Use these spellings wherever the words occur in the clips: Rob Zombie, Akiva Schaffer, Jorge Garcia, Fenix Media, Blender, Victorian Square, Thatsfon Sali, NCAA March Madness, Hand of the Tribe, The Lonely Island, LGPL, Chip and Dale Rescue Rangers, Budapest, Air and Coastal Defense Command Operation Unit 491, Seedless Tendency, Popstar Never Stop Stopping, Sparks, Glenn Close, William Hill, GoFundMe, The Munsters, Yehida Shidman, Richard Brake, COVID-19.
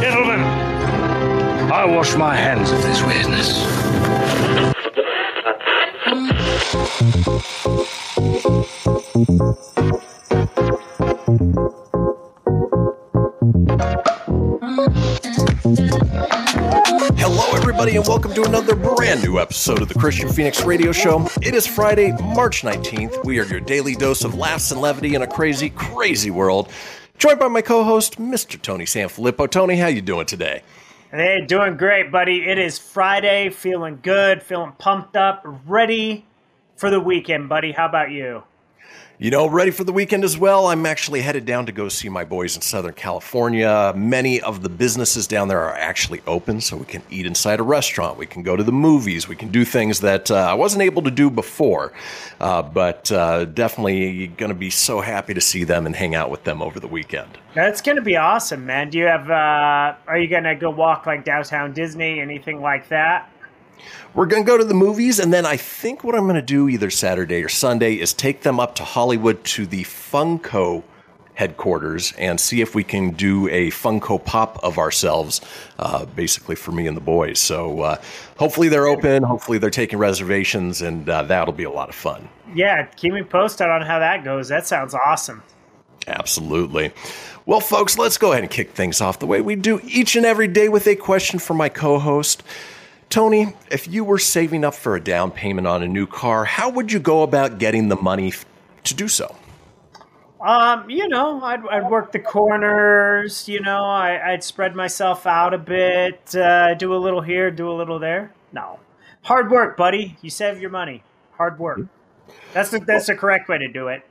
Gentlemen. I wash my hands of this weirdness. Hello, everybody, and welcome to another brand new episode of the Kristian Fenix Radio Show. It is Friday, March 19th. We are your daily dose of laughs and levity in a crazy, crazy world. Joined by my co-host, Mr. Tony Sanfilippo. Tony, how you doing today? Hey, doing great, buddy. It is Friday, feeling good, feeling pumped up, ready for the weekend, buddy. How about you? You know, ready for the weekend as well. I'm actually headed down to go see my boys in Southern California. Many of the businesses down there are actually open, so we can eat inside a restaurant. We can go to the movies. We can do things that I wasn't able to do before, but definitely going to be so happy to see them and hang out with them over the weekend. That's going to be awesome, man. Do you have? Are you going to go walk like Downtown Disney, anything like that? We're going to go to the movies, and then I think what I'm going to do either Saturday or Sunday is take them up to Hollywood to the Funko headquarters and see if we can do a Funko Pop of ourselves, basically for me and the boys. So hopefully they're open, hopefully they're taking reservations, and that'll be a lot of fun. Yeah, keep me posted on how that goes. That sounds awesome. Absolutely. Well, folks, let's go ahead and kick things off the way we do each and every day with a question for my co-host. Tony, if you were saving up for a down payment on a new car, how would you go about getting the money to do so? I'd work the corners. You know, I'd spread myself out a bit, do a little here, do a little there. No, hard work, buddy. You save your money. Hard work. That's the correct way to do it.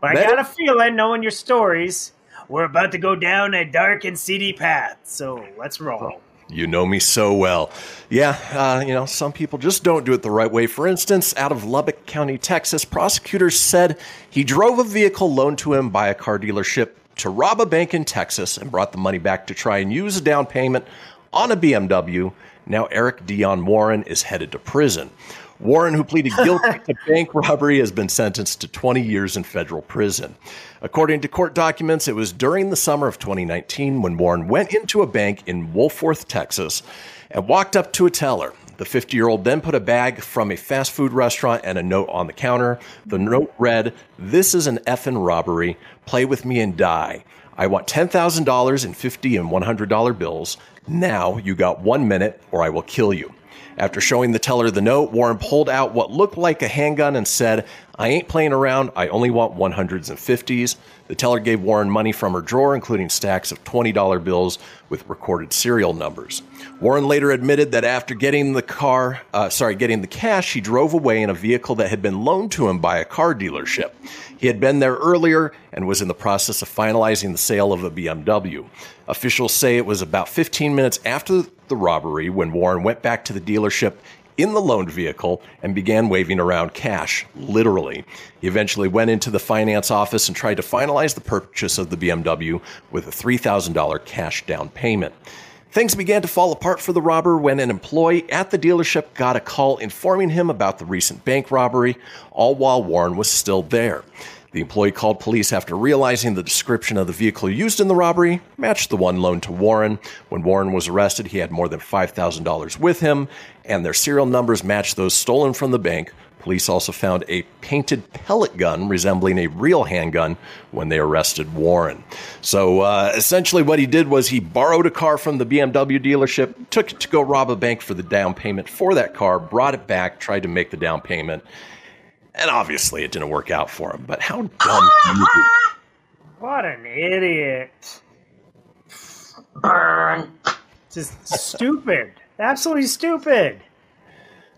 But I got a feeling, knowing your stories, we're about to go down a dark and seedy path. So let's roll. You know me so well. Yeah, some people just don't do it the right way. For instance, out of Lubbock County, Texas, prosecutors said he drove a vehicle loaned to him by a car dealership to rob a bank in Texas and brought the money back to try and use a down payment on a BMW. Now Eric Dion Warren is headed to prison. Warren, who pleaded guilty to bank robbery, has been sentenced to 20 years in federal prison. According to court documents, it was during the summer of 2019 when Warren went into a bank in Wolfforth, Texas, and walked up to a teller. The 50-year-old then put a bag from a fast food restaurant and a note on the counter. The note read, "This is an effing robbery. Play with me and die. I want $10,000 in $50 and $100 bills. Now you got 1 minute or I will kill you." After showing the teller the note, Warren pulled out what looked like a handgun and said, "I ain't playing around. I only want 100s and 50s. The teller gave Warren money from her drawer, including stacks of $20 bills with recorded serial numbers. Warren later admitted that after getting the cash, he drove away in a vehicle that had been loaned to him by a car dealership. He had been there earlier and was in the process of finalizing the sale of a BMW. Officials say it was about 15 minutes after the robbery when Warren went back to the dealership in the loaned vehicle and began waving around cash, literally. He eventually went into the finance office and tried to finalize the purchase of the BMW with a $3,000 cash down payment. Things began to fall apart for the robber when an employee at the dealership got a call informing him about the recent bank robbery, all while Warren was still there. The employee called police after realizing the description of the vehicle used in the robbery matched the one loaned to Warren. When Warren was arrested, he had more than $5,000 with him, and their serial numbers matched those stolen from the bank. Police also found a painted pellet gun resembling a real handgun when they arrested Warren. So essentially what he did was he borrowed a car from the BMW dealership, took it to go rob a bank for the down payment for that car, brought it back, tried to make the down payment, and obviously it didn't work out for him. But how dumb can you be? What an idiot. Burn. Just stupid. Absolutely stupid.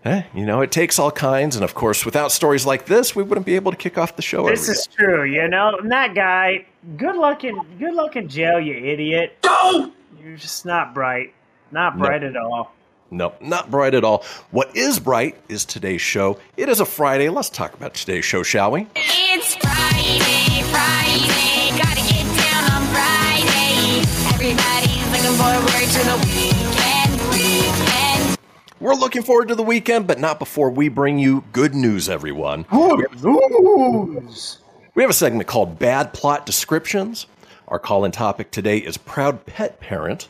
You know, it takes all kinds, and of course, without stories like this, we wouldn't be able to kick off the show. This is true, you know. And that guy, good luck in jail, you idiot. Go! You're just not bright, at all. No, not bright at all. What is bright is today's show. It is a Friday. Let's talk about today's show, shall we? It's Friday. Gotta get down on Friday. Everybody's looking forward to the weekend. We're looking forward to the weekend, but not before we bring you good news, everyone. Good news! We have a segment called Bad Plot Descriptions. Our call-in topic today is Proud Pet Parent.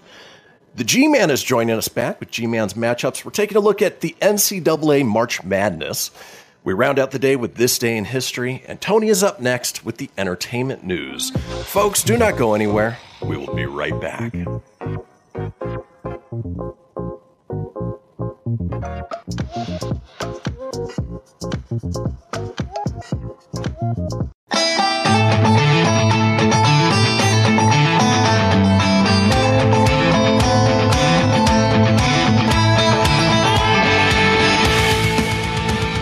The G-Man is joining us back with G-Man's matchups. We're taking a look at the NCAA March Madness. We round out the day with This Day in History, and Tony is up next with the entertainment news. Folks, do not go anywhere. We will be right back.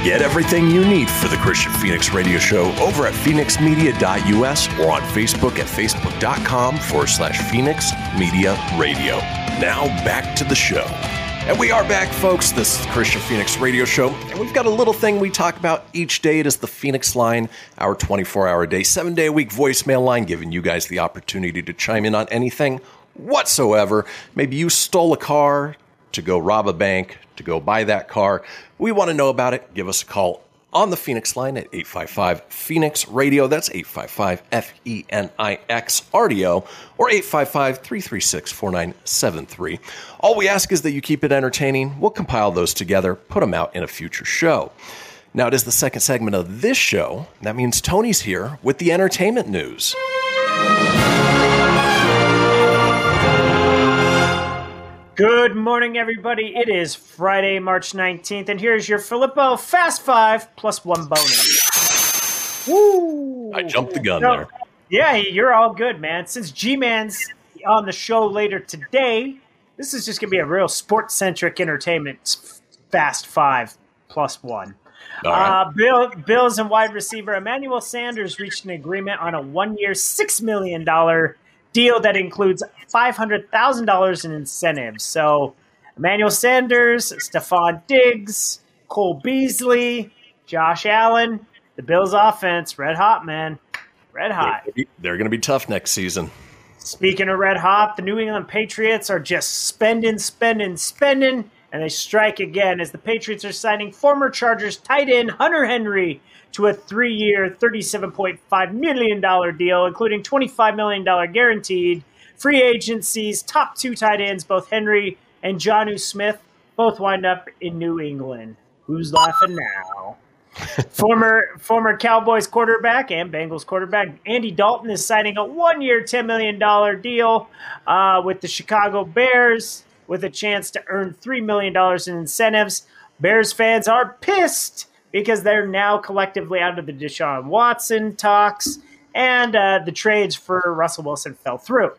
Get everything you need for the Kristian Fenix Radio Show over at fenixmedia.us or on Facebook at facebook.com/Fenix Media Radio. Now back to the show. And we are back, folks. This is the Kristian Fenix Radio Show. And we've got a little thing we talk about each day. It is the Fenix Line, our 24-hour-a-day, 7-day-a-week voicemail line, giving you guys the opportunity to chime in on anything whatsoever. Maybe you stole a car to go rob a bank, to go buy that car. We want to know about it. Give us a call on the Fenix Line at 855-FENIX-RADIO. That's 855-FENIX-RDIO or 855-336-4973. All we ask is that you keep it entertaining. We'll compile those together, put them out in a future show. Now, it is the second segment of this show. That means Tony's here with the entertainment news. Good morning, everybody. It is Friday, March 19th, and here's your Filippo Fast 5 plus one bonus. Woo! I jumped the gun there. Yeah, you're all good, man. Since G-Man's on the show later today, this is just going to be a real sports-centric entertainment Fast 5 plus one. Right. Bills and wide receiver Emmanuel Sanders reached an agreement on a one-year, $6 million deal that includes $500,000 in incentives. So Emmanuel Sanders, Stephon Diggs, Cole Beasley, Josh Allen, the Bills offense, red hot, man. Red hot. They're going to be tough next season. Speaking of red hot, the New England Patriots are just spending, and they strike again as the Patriots are signing former Chargers tight end Hunter Henry to a 3-year, $37.5 million deal, including $25 million guaranteed. Free agency's top two tight ends, both Henry and Jonnu Smith, both wind up in New England. Who's laughing now? Former Cowboys quarterback and Bengals quarterback Andy Dalton is signing a 1-year, $10 million deal with the Chicago Bears with a chance to earn $3 million in incentives. Bears fans are pissed because they're now collectively out of the Deshaun Watson talks, and the trades for Russell Wilson fell through.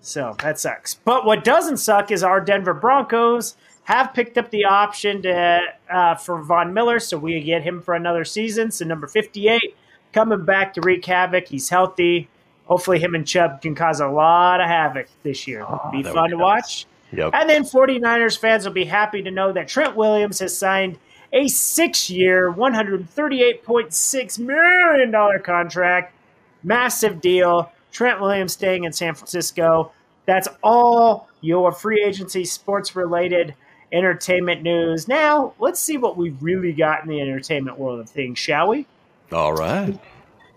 So that sucks. But what doesn't suck is our Denver Broncos have picked up the option for Von Miller, so we get him for another season. So number 58, coming back to wreak havoc. He's healthy. Hopefully him and Chubb can cause a lot of havoc this year. It'll be fun to watch. Yep. And then 49ers fans will be happy to know that Trent Williams has signed a 6-year, $138.6 million contract, massive deal. Trent Williams staying in San Francisco. That's all your free agency sports-related entertainment news. Now, let's see what we've really got in the entertainment world of things, shall we? All right.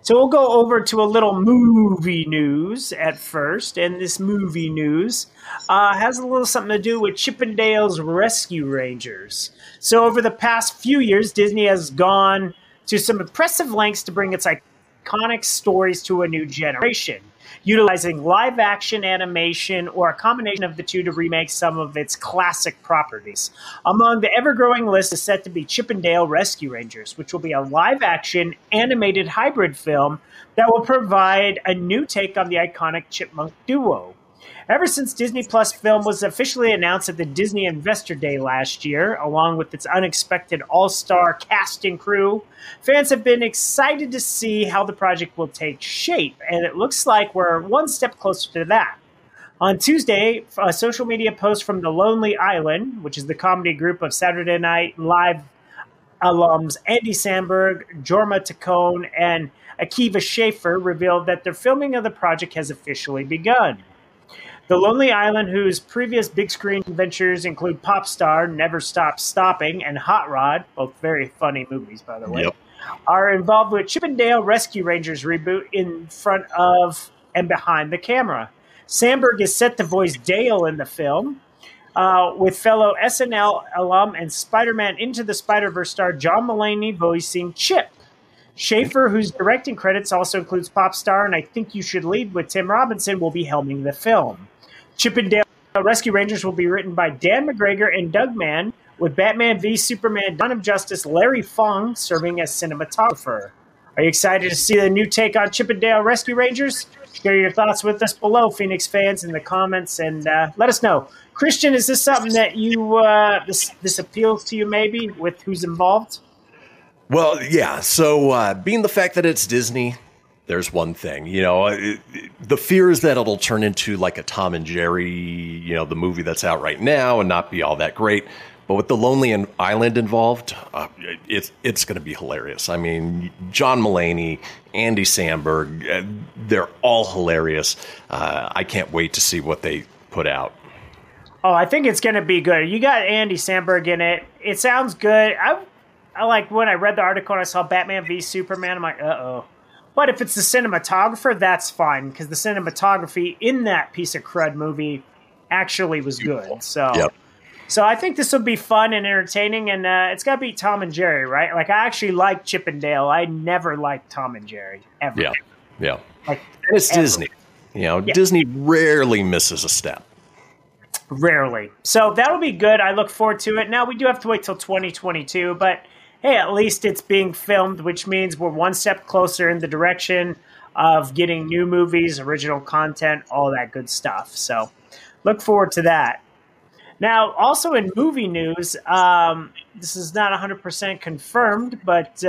So we'll go over to a little movie news at first, and this movie news has a little something to do with Chip and Dale's Rescue Rangers. So over the past few years, Disney has gone to some impressive lengths to bring its iconic stories to a new generation, utilizing live-action animation or a combination of the two to remake some of its classic properties. Among the ever-growing list is set to be Chip and Dale Rescue Rangers, which will be a live-action animated hybrid film that will provide a new take on the iconic chipmunk duo. Ever since Disney Plus film was officially announced at the Disney Investor Day last year, along with its unexpected all-star cast and crew, fans have been excited to see how the project will take shape, and it looks like we're one step closer to that. On Tuesday, a social media post from The Lonely Island, which is the comedy group of Saturday Night Live alums Andy Samberg, Jorma Taccone, and Akiva Schaffer, revealed that their filming of the project has officially begun. The Lonely Island, whose previous big screen ventures include Popstar Never Stop Stopping and Hot Rod, both very funny movies, by the way, are involved with Chip and Dale Rescue Rangers reboot in front of and behind the camera. Samberg is set to voice Dale in the film, with fellow SNL alum and Spider-Man Into the Spider-Verse star John Mulaney voicing Chip. Schaefer, whose directing credits also includes Popstar and I Think You Should Lead with Tim Robinson, will be helming the film. Chip and Dale Rescue Rangers will be written by Dan McGregor and Doug Mann, with Batman v Superman Dawn of Justice Larry Fong serving as cinematographer. Are you excited to see the new take on Chip and Dale Rescue Rangers? Share your thoughts with us below, Phoenix fans, in the comments, and let us know. Kristian, is this something that you this appeals to you, maybe, with who's involved? Well, yeah. So being the fact that it's Disney, there's one thing, you know, the fear is that it'll turn into like a Tom and Jerry, you know, the movie that's out right now, and not be all that great. But with the Lonely Island involved, it's going to be hilarious. I mean, John Mulaney, Andy Samberg, they're all hilarious. I can't wait to see what they put out. Oh, I think it's going to be good. You got Andy Samberg in it. It sounds good. I like when I read the article and I saw Batman v Superman, I'm like, uh-oh. But if it's the cinematographer, that's fine, because the cinematography in that piece of crud movie actually was good. So, so I think this will be fun and entertaining, and it's got to be Tom and Jerry, right? Like, I actually like Chip and Dale. I never liked Tom and Jerry, ever. Yeah. Like, it's ever. Disney. You know, Disney rarely misses a step. Rarely. So that'll be good. I look forward to it. Now, we do have to wait till 2022, but hey, at least it's being filmed, which means we're one step closer in the direction of getting new movies, original content, all that good stuff. So look forward to that. Now, also in movie news, this is not 100% confirmed, but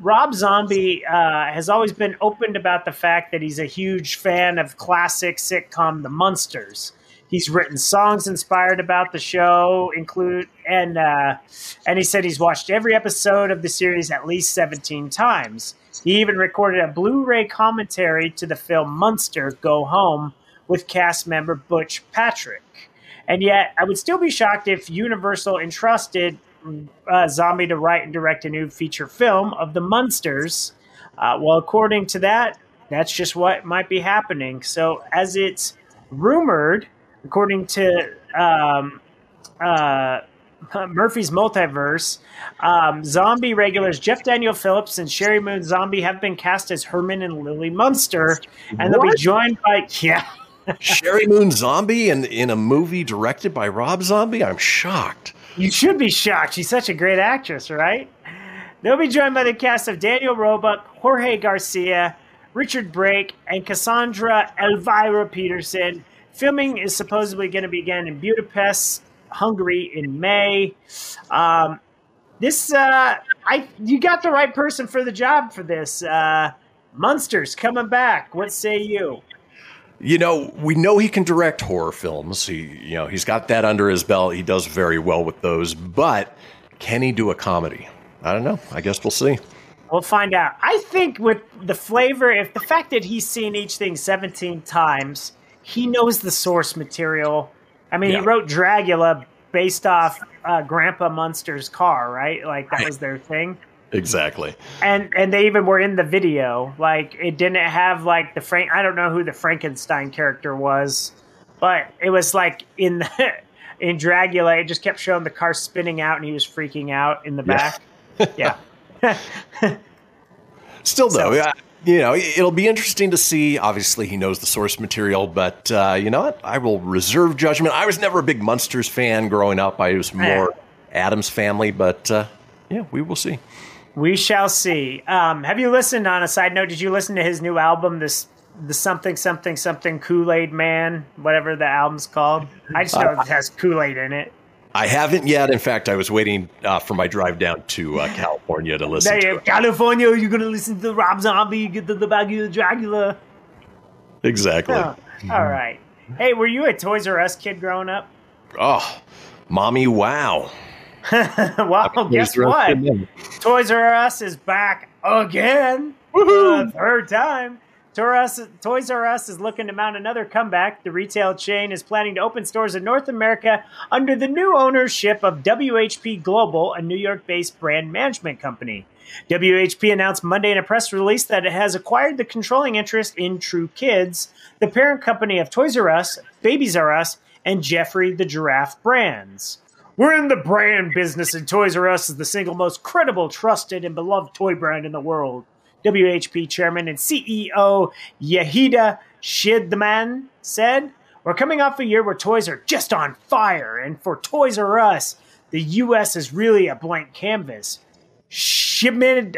Rob Zombie has always been open about the fact that he's a huge fan of classic sitcom The Munsters. He's written songs inspired about the show, and he said he's watched every episode of the series at least 17 times. He even recorded a Blu-ray commentary to the film Munster Go Home with cast member Butch Patrick. And yet, I would still be shocked if Universal entrusted Zombie to write and direct a new feature film of the Munsters. Well, according to that, that's just what might be happening. So, as it's rumored, according to Murphy's Multiverse, Zombie regulars Jeff Daniel Phillips and Sherry Moon Zombie have been cast as Herman and Lily Munster, and they'll be joined by Sherry Moon Zombie in a movie directed by Rob Zombie. I'm shocked. You should be shocked. She's such a great actress, right? They'll be joined by the cast of Daniel Roebuck, Jorge Garcia, Richard Brake, and Cassandra Elvira Peterson. Filming is supposedly going to begin in Budapest, Hungary, in May. You got the right person for the job for this. Munsters coming back. What say you? You know, we know he can direct horror films. He's got that under his belt. He does very well with those. But can he do a comedy? I don't know. I guess we'll see. We'll find out. I think with the flavor, if the fact that he's seen each thing 17 times, he knows the source material. I mean, he wrote Dragula based off Grandpa Munster's car, right? Like, that was their thing. Exactly. And they even were in the video. Like, it didn't have, like, the I don't know who the Frankenstein character was, but it was, like, in the, in Dragula, it just kept showing the car spinning out, and he was freaking out in the back. Yeah. Still, though, so, you know, it'll be interesting to see. Obviously, he knows the source material, but you know what? I will reserve judgment. I was never a big Munsters fan growing up. I was more Addams Family, but yeah, we will see. We shall see. Have you listened, on a side note, did you listen to his new album, this the something, something, something Kool-Aid Man, whatever the album's called? I just know it has Kool-Aid in it. I haven't yet. In fact, I was waiting for my drive down to California to listen to it. California, you're going to listen to the Rob Zombie, you get to the back of the Dragula. Exactly. Oh, all right. Hey, were you a Toys R Us kid growing up? Oh, mommy, wow. Well, guess what? Toys R Us is back again. Woohoo! Third time. Toys R Us is looking to mount another comeback. The retail chain is planning to open stores in North America under the new ownership of WHP Global, a New York-based brand management company. WHP announced Monday in a press release that it has acquired the controlling interest in True Kids, the parent company of Toys R Us, Babies R Us, and Jeffrey the Giraffe brands. We're in the brand business, and Toys R Us is the single most credible, trusted, and beloved toy brand in the world. WHP chairman and CEO Yehida Shidman said, "We're coming off a year where toys are just on fire, and for Toys R Us, the U.S. is really a blank canvas." Shidman,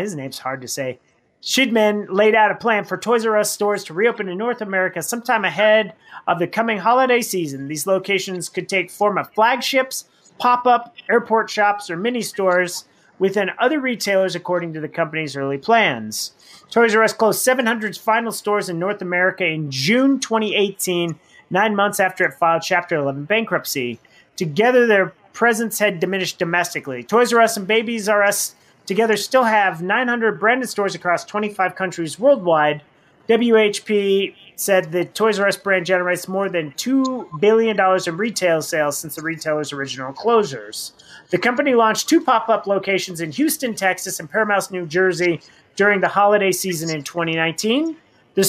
his name's hard to say. Shidman laid out a plan for Toys R Us stores to reopen in North America sometime ahead of the coming holiday season. These locations could take form of flagships, pop-up, airport shops, or mini stores within other retailers, according to the company's early plans. Toys R Us closed 700's final stores in North America in June 2018, 9 months after it filed Chapter 11 bankruptcy. Together, their presence had diminished domestically. Toys R Us and Babies R Us together still have 900 branded stores across 25 countries worldwide. WHP said the Toys R Us brand generates more than $2 billion in retail sales since the retailer's original closures. The company launched 2 pop-up locations in Houston, Texas, and Paramus, New Jersey during the holiday season in 2019. The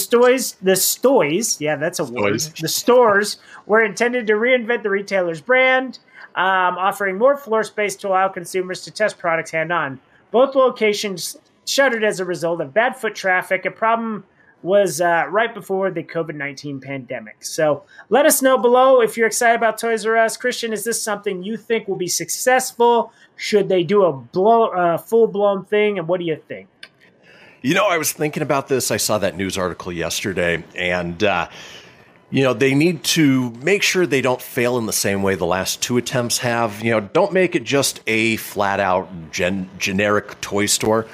stores were intended to reinvent the retailer's brand, offering more floor space to allow consumers to test products hand-on. Both locations shuttered as a result of bad foot traffic, a problem was right before the COVID-19 pandemic. So let us know below if you're excited about Toys R Us. Kristian, is this something you think will be successful? Should they do a full-blown thing? And what do you think? You know, I was thinking about this. I saw that news article yesterday. And, you know, they need to make sure they don't fail in the same way the last 2 attempts have. You know, don't make it just a flat-out generic toy store.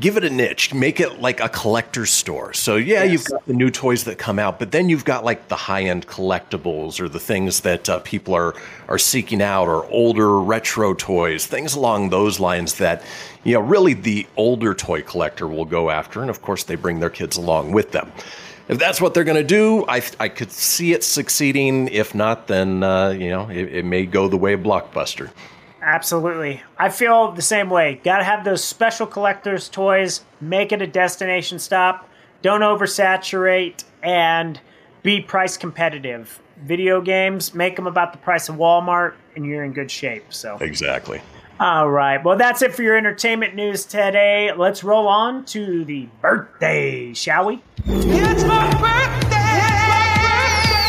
Give it a niche. Make it like a collector's store. So, You've got the new toys that come out, but then you've got like the high-end collectibles or the things that people are seeking out, or older retro toys, things along those lines that, you know, really the older toy collector will go after. And, of course, they bring their kids along with them. If that's what they're going to do, I could see it succeeding. If not, then, you know, it may go the way of Blockbuster. Absolutely. I feel the same way. Got to have those special collector's toys, make it a destination stop, don't oversaturate, and be price competitive. Video games, make them about the price of Walmart, and you're in good shape. So exactly. All right. Well, that's it for your entertainment news today. Let's roll on to the birthday, shall we? It's my birthday!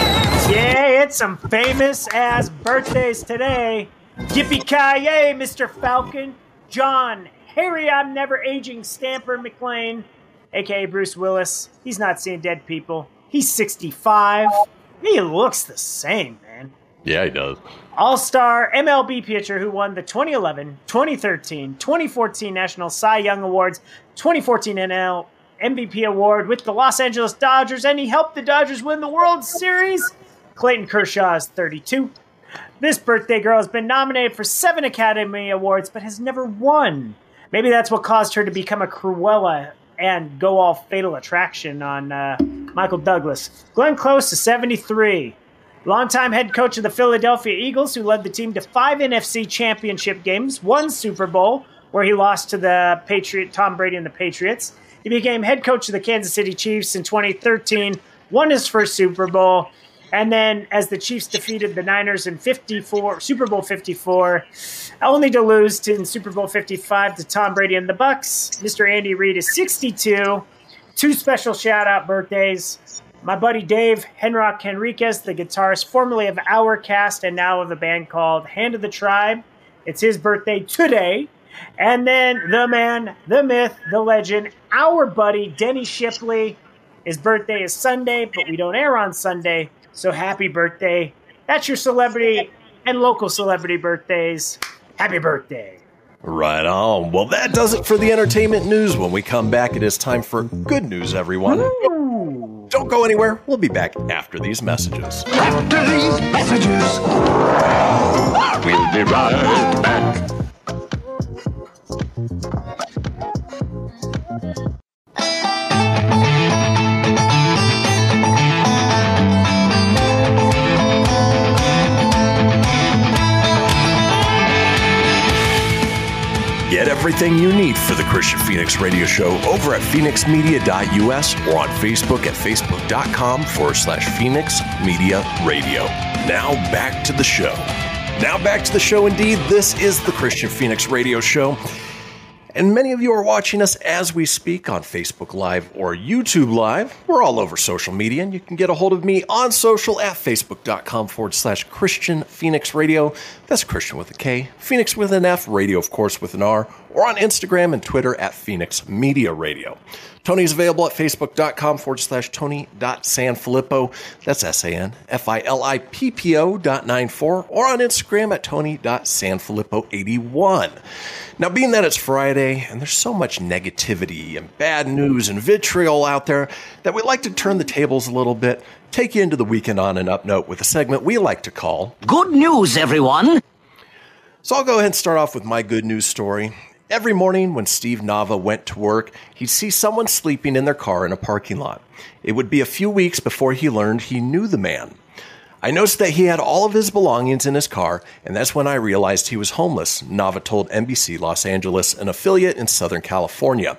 It's my birthday! Yeah, it's some famous-ass birthdays today. Yippee-ki-yay, Mr. Falcon, John, Harry, I'm never aging, Stamper McLean, a.k.a. Bruce Willis. He's not seeing dead people. He's 65. He looks the same, man. Yeah, he does. All-star MLB pitcher who won the 2011, 2013, 2014 National Cy Young Awards, 2014 NL MVP Award with the Los Angeles Dodgers, and he helped the Dodgers win the World Series. Clayton Kershaw is 32. This birthday girl has been nominated for 7 Academy Awards, but has never won. Maybe that's what caused her to become a Cruella and go all Fatal Attraction on Michael Douglas. Glenn Close is 73. Longtime head coach of the Philadelphia Eagles, who led the team to 5 NFC Championship games, 1 Super Bowl, where he lost to the Tom Brady and the Patriots. He became head coach of the Kansas City Chiefs in 2013, won his first Super Bowl, and then as the Chiefs defeated the Niners in Super Bowl 54, only to lose in Super Bowl 55 to Tom Brady and the Bucks. Mr. Andy Reid is 62. Two special shout-out birthdays. My buddy Dave Henrock Henriquez, the guitarist formerly of Our Cast and now of a band called Hand of the Tribe. It's his birthday today. And then the man, the myth, the legend, our buddy Denny Shipley. His birthday is Sunday, but we don't air on Sunday, so happy birthday. That's your celebrity and local celebrity birthdays. Happy birthday. Right on. Well, that does it for the entertainment news. When we come back, it is time for good news, everyone. Ooh. Don't go anywhere. We'll be back after these messages. After these messages. We'll be right back. Get everything you need for the Kristian Fenix Radio Show over at fenixmedia.us or on Facebook at facebook.com/Fenix Media Radio. Now back to the show indeed. This is the Kristian Fenix Radio Show. And many of you are watching us as we speak on Facebook Live or YouTube Live. We're all over social media, and you can get a hold of me on social at facebook.com/Kristian Fenix Radio. That's Kristian with a K, Fenix with an F, radio, of course, with an R, or on Instagram and Twitter at Fenix Media Radio. Tony's available at facebook.com/Tony.Sanfilippo. That's SANFILIPPO.94, or on Instagram at Tony.Sanfilippo81. Now, being that it's Friday and there's so much negativity and bad news and vitriol out there that we like to turn the tables a little bit, take you into the weekend on an up note with a segment we like to call Good News, Everyone. So I'll go ahead and start off with my good news story. Every morning when Steve Nava went to work, he'd see someone sleeping in their car in a parking lot. It would be a few weeks before he learned he knew the man. I noticed that he had all of his belongings in his car, and that's when I realized he was homeless, Nava told NBC Los Angeles, an affiliate in Southern California.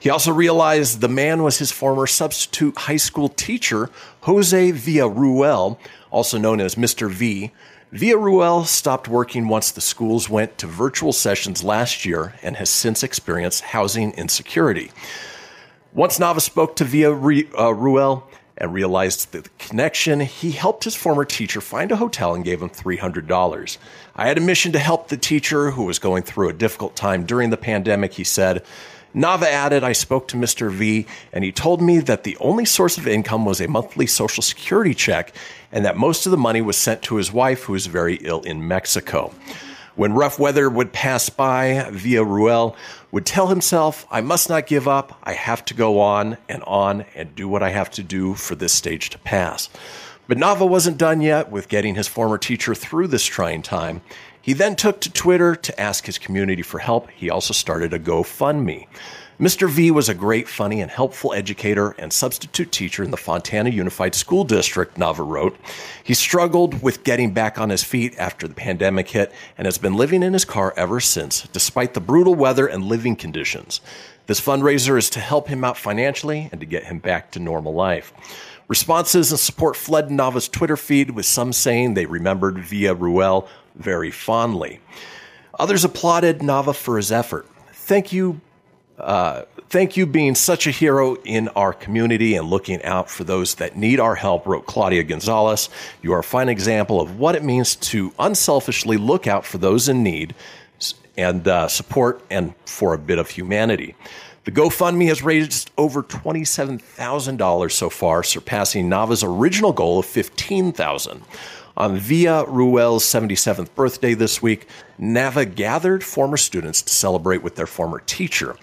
He also realized the man was his former substitute high school teacher, Jose Villarruel, also known as Mr. V. Villarruel stopped working once the schools went to virtual sessions last year and has since experienced housing insecurity. Once Nava spoke to Villarruel and realized the connection, he helped his former teacher find a hotel and gave him $300. I had a mission to help the teacher who was going through a difficult time during the pandemic, he said. Nava added, I spoke to Mr. V, and he told me that the only source of income was a monthly Social Security check, and that most of the money was sent to his wife, who was very ill in Mexico. When rough weather would pass by, Villarruel would tell himself, I must not give up. I have to go on and do what I have to do for this stage to pass. But Nava wasn't done yet with getting his former teacher through this trying time. He then took to Twitter to ask his community for help. He also started a GoFundMe. Mr. V was a great, funny, and helpful educator and substitute teacher in the Fontana Unified School District, Nava wrote. He struggled with getting back on his feet after the pandemic hit and has been living in his car ever since, despite the brutal weather and living conditions. This fundraiser is to help him out financially and to get him back to normal life. Responses and support flooded Nava's Twitter feed, with some saying they remembered Villarruel very fondly. Others applauded Nava for his effort. Thank you being such a hero in our community and looking out for those that need our help, wrote Claudia Gonzalez. You are a fine example of what it means to unselfishly look out for those in need and support and for a bit of humanity. The GoFundMe has raised over $27,000 so far, surpassing Nava's original goal of $15,000. On Villarruel's 77th birthday this week, Nava gathered former students to celebrate with their former teacher.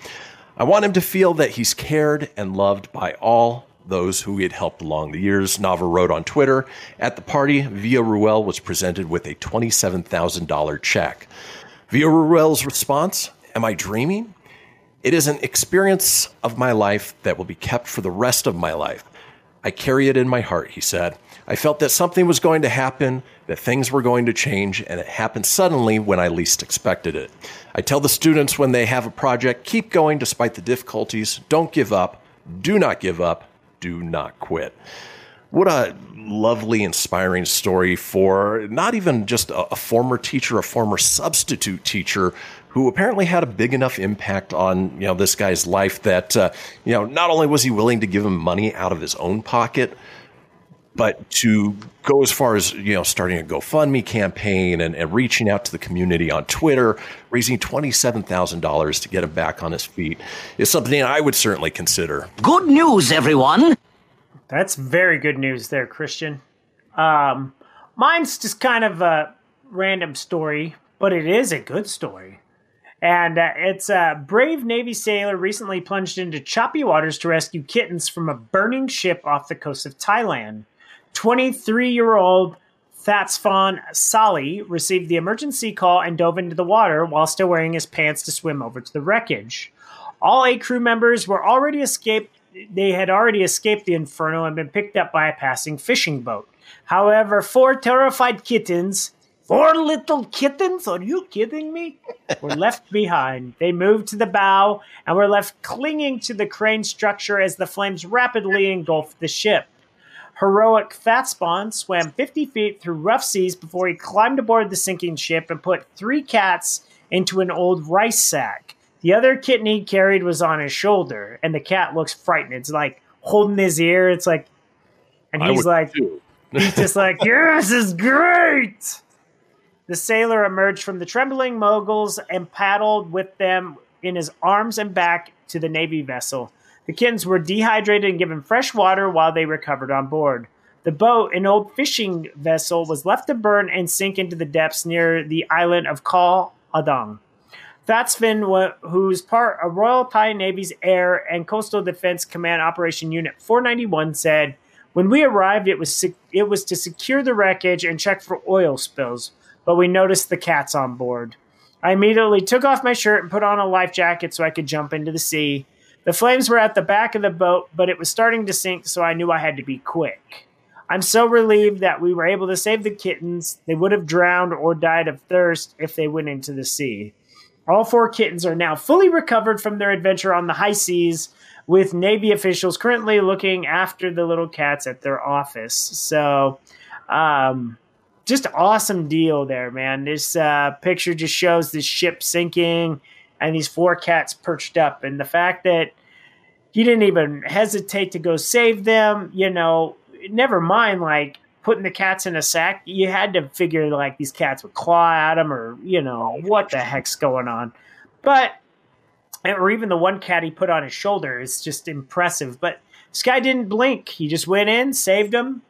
I want him to feel that he's cared and loved by all those who he had helped along the years, Nava wrote on Twitter. At the party, Villarruel was presented with a $27,000 check. Villarruel's response, am I dreaming? It is an experience of my life that will be kept for the rest of my life. I carry it in my heart, he said. I felt that something was going to happen, that things were going to change, and it happened suddenly when I least expected it. I tell the students when they have a project, keep going despite the difficulties. Don't give up. Do not give up. Do not quit. What a lovely, inspiring story for not even just a former teacher, a former substitute teacher who apparently had a big enough impact on, you know, this guy's life that, you know, not only was he willing to give him money out of his own pocket, but to go as far as, you know, starting a GoFundMe campaign and reaching out to the community on Twitter, raising $27,000 to get him back on his feet is something I would certainly consider. Good news, everyone. That's very good news there, Kristian. Mine's just kind of a random story, but it is a good story. And it's a brave Navy sailor recently plunged into choppy waters to rescue kittens from a burning ship off the coast of Thailand. 23-year-old Thatsfon Sali received the emergency call and dove into the water while still wearing his pants to swim over to the wreckage. All 8 crew members were already escaped. They had already escaped the inferno and been picked up by a passing fishing boat. However, 4 terrified kittens, 4 little kittens, are you kidding me? were left behind. They moved to the bow and were left clinging to the crane structure as the flames rapidly engulfed the ship. Heroic Thatsfon swam 50 feet through rough seas before he climbed aboard the sinking ship and put 3 cats into an old rice sack. The other kitten he carried was on his shoulder, and the cat looks frightened. It's like holding his ear. It's like, and he's like, he's just like, yes, it's great. The sailor emerged from the trembling moguls and paddled with them in his arms and back to the Navy vessel. The kittens were dehydrated and given fresh water while they recovered on board. The boat, an old fishing vessel, was left to burn and sink into the depths near the island of Khao Adang. Thatsfon, who's part of Royal Thai Navy's Air and Coastal Defense Command Operation Unit 491, said, "When we arrived, it was to secure the wreckage and check for oil spills, but we noticed the cats on board. I immediately took off my shirt and put on a life jacket so I could jump into the sea. The flames were at the back of the boat, but it was starting to sink, so I knew I had to be quick. I'm so relieved that we were able to save the kittens. They would have drowned or died of thirst if they went into the sea." All 4 kittens are now fully recovered from their adventure on the high seas, with Navy officials currently looking after the little cats at their office. So, just awesome deal there, man. This picture just shows this ship sinking and these 4 cats perched up. And the fact that he didn't even hesitate to go save them, you know, never mind, like, putting the cats in a sack, you had to figure like these cats would claw at them or, you know, what the heck's going on. But, or even the one cat he put on his shoulder is just impressive. But this guy didn't blink. He just went in, saved them.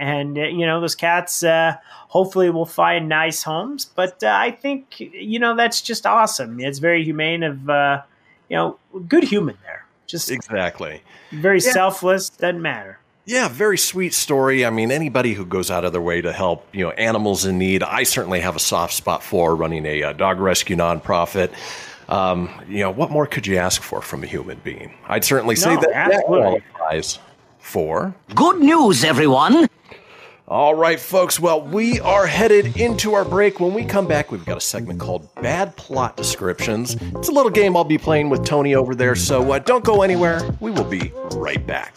And, you know, those cats hopefully will find nice homes. But I think, you know, that's just awesome. It's very humane of, you know, good human there. Just exactly. Very selfless, doesn't matter. Yeah, very sweet story. I mean, anybody who goes out of their way to help, you know, animals in need, I certainly have a soft spot for running a dog rescue nonprofit. You know, what more could you ask for from a human being? I'd certainly say that qualifies for. Good news, everyone. All right, folks. Well, we are headed into our break. When we come back, we've got a segment called Bad Plot Descriptions. It's a little game I'll be playing with Tony over there, so don't go anywhere. We will be right back.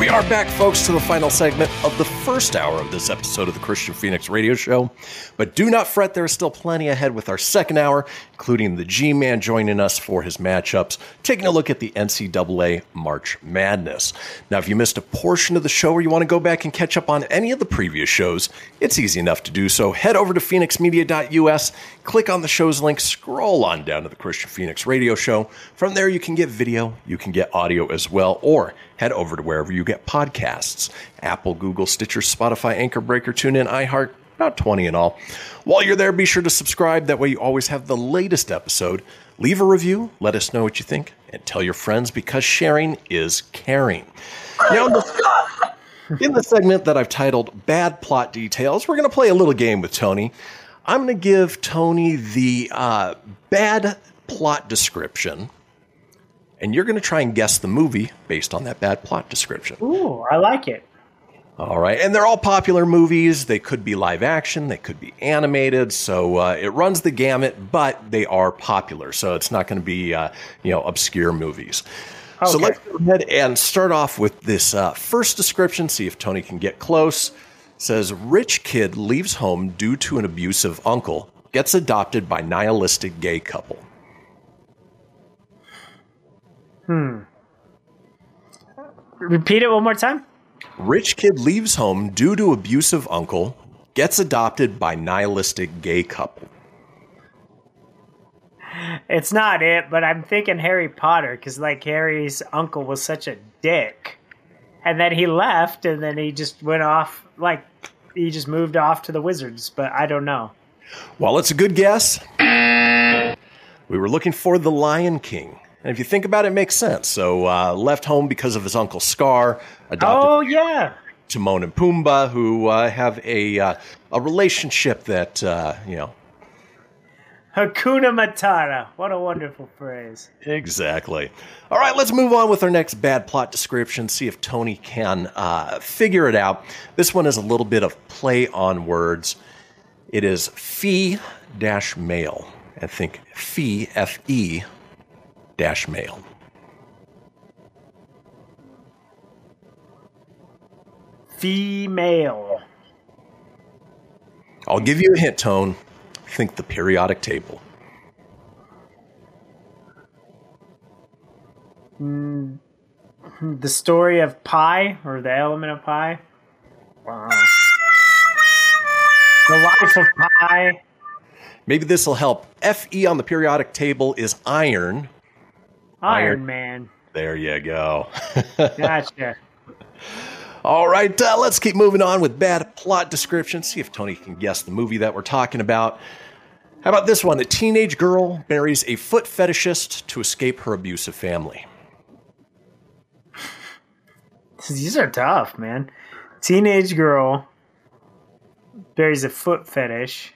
We are back, folks, to the final segment of the first hour of this episode of the Kristian Fenix Radio Show. But do not fret, there is still plenty ahead with our second hour, including the G-Man joining us for his matchups, taking a look at the NCAA March Madness. Now, if you missed a portion of the show or you want to go back and catch up on any of the previous shows, it's easy enough to do so. Head over to fenixmedia.us, click on the show's link, scroll on down to the Kristian Fenix Radio Show. From there, you can get video, you can get audio as well, or head over to wherever you get podcasts. Apple, Google, Stitcher, Spotify, Anchor, Breaker, TuneIn, iHeart, about 20 in all. While you're there, be sure to subscribe. That way you always have the latest episode. Leave a review. Let us know what you think. And tell your friends, because sharing is caring. Now, in the segment that I've titled Bad Plot Details, we're going to play a little game with Tony. I'm going to give Tony the bad plot description, and you're going to try and guess the movie based on that bad plot description. Ooh, I like it. All right. And they're all popular movies. They could be live action. They could be animated. So it runs the gamut, but they are popular. So it's not going to be, obscure movies. Okay. So let's go ahead and start off with this first description. See if Tony can get close. It says, rich kid leaves home due to an abusive uncle, gets adopted by nihilistic gay couple. Repeat it one more time. Rich kid leaves home due to abusive uncle, gets adopted by nihilistic gay couple. It's not it, but I'm thinking Harry Potter, because like Harry's uncle was such a dick. And then he left, and then he just went off, like he just moved off to the wizards, but I don't know. Well, it's a good guess. We were looking for The Lion King. And if you think about it, it makes sense. So left home because of his uncle Scar, adopted Timon and Pumbaa, who have a relationship that, Hakuna Matata. What a wonderful phrase. Exactly. All right, let's move on with our next bad plot description, see if Tony can figure it out. This one is a little bit of play on words. It is fee-male. I think fee, F-E, dash male. Female. I'll give you a hint, Tone. Think the periodic table. The story of pi, or the element of pi. Wow. The life of pi. Maybe this will help. Fe on the periodic table is iron. Iron Man. There you go. Gotcha. All right, let's keep moving on with bad plot description. See if Tony can guess the movie that we're talking about. How about this one? A teenage girl marries a foot fetishist to escape her abusive family. These are tough, man. Teenage girl marries a foot fetishist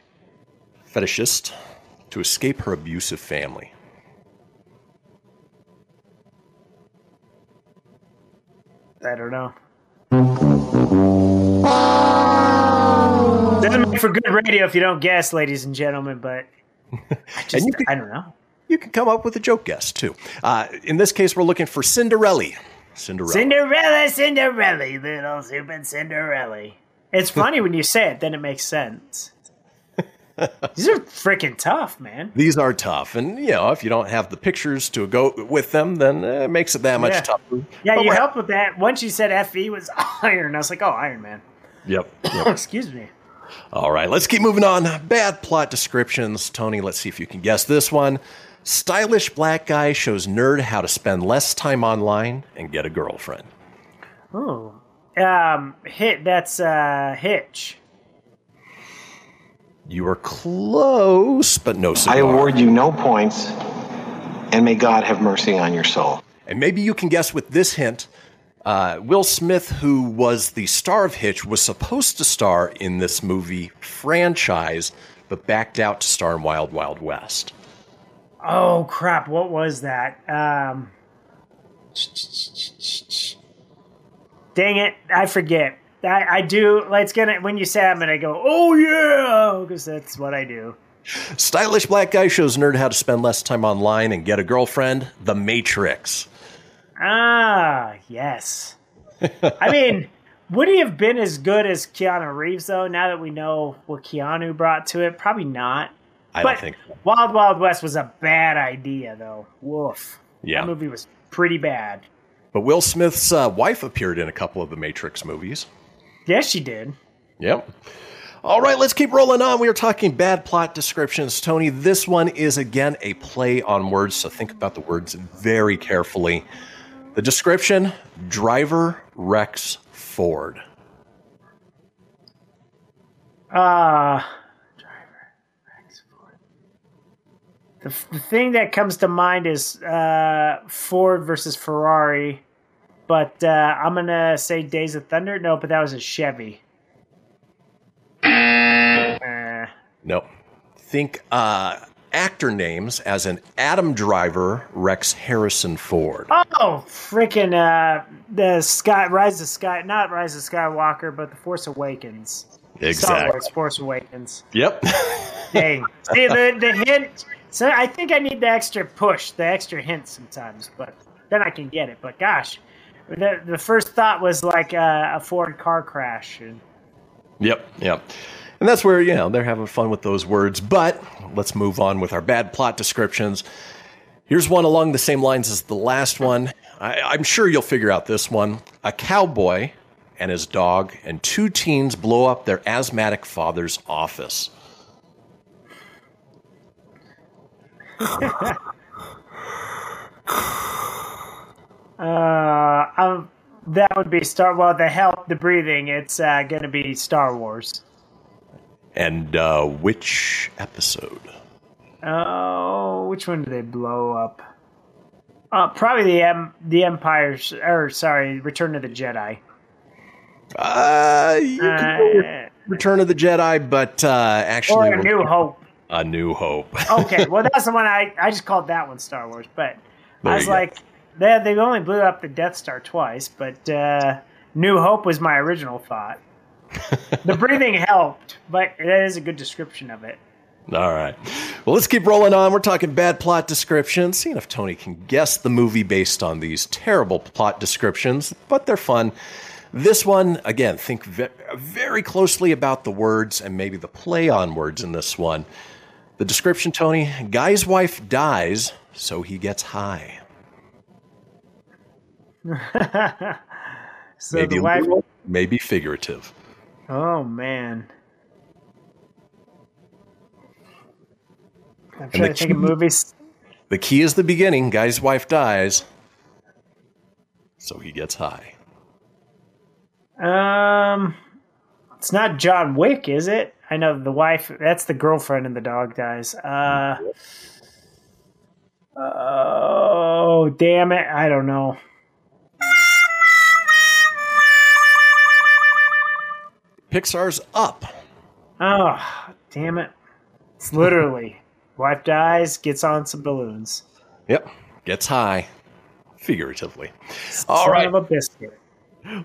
to escape her abusive family. I don't know. Doesn't make for good radio if you don't guess, ladies and gentlemen, but I don't know. You can come up with a joke guess, too. In this case, we're looking for Cinderella. Cinderella, little stupid Cinderella. It's funny when you say it, then it makes sense. These are freaking tough, man. These are tough. And, if you don't have the pictures to go with them, then it makes it that much tougher. Yeah, but you helped with that. Once you said FE was iron, I was like, oh, Iron Man. Yep. Excuse me. All right, let's keep moving on. Bad plot descriptions. Tony, let's see if you can guess this one. Stylish black guy shows nerd how to spend less time online and get a girlfriend. Oh. Hitch. You are close, but no cigar. I award you no points, and may God have mercy on your soul. And maybe you can guess with this hint, Will Smith, who was the star of Hitch, was supposed to star in this movie franchise, but backed out to star in Wild Wild West. Oh, crap. What was that? Dang it. I forget. I do. It's gonna, when you say I'm gonna go, oh yeah, because that's what I do. Stylish black guy shows nerd how to spend less time online and get a girlfriend. The Matrix. Ah, yes. I mean, would he have been as good as Keanu Reeves though? Now that we know what Keanu brought to it, probably not. I don't think so. Wild Wild West was a bad idea though. Woof. Yeah, that movie was pretty bad. But Will Smith's wife appeared in a couple of the Matrix movies. Yes, she did. Yep. All right, let's keep rolling on. We are talking bad plot descriptions. Tony, this one is, again, a play on words, so think about the words very carefully. The description, driver Rex Ford. Driver Rex Ford. The thing that comes to mind is Ford versus Ferrari, but I'm going to say Days of Thunder. No, but that was a Chevy. No. Think actor names as an Adam Driver, Rex Harrison Ford. Oh, freaking not Rise of Skywalker, but The Force Awakens. Exactly. Star Wars, Force Awakens. Yep. Dang. See, the hint. So I think I need the extra push, the extra hint sometimes, but then I can get it. But gosh, the first thought was like a Ford car crash. Yep, yep. And that's where, you know, they're having fun with those words. But let's move on with our bad plot descriptions. Here's one along the same lines as the last one. I'm sure you'll figure out this one. A cowboy and his dog and two teens blow up their asthmatic father's office. That would be Star Wars. Well, the help, the breathing, it's going to be Star Wars. And which episode? Oh, which one do they blow up? Probably the Empire's, Return of the Jedi. You can go Return of the Jedi, but actually... Or A New Hope. A New Hope. Okay, well, that's the one I just called that one Star Wars, but I was like, they only blew up the Death Star twice, but New Hope was my original thought. The breathing helped, but that is a good description of it. All right. Well, let's keep rolling on. We're talking bad plot descriptions, seeing if Tony can guess the movie based on these terrible plot descriptions, but they're fun. This one, again, think very closely about the words and maybe the play on words in this one. The description, Tony, guy's wife dies, so he gets high. So maybe the wife... Maybe figurative. Oh, man. I'm trying to think of movies. The key is the beginning. Guy's wife dies, so he gets high. It's not John Wick, is it? I know the wife, that's the girlfriend, and the dog dies. Oh, damn it. I don't know. Pixar's Up. Oh, damn it. It's literally wife dies, gets on some balloons. Yep. Gets high. Figuratively. All right. Son of a biscuit.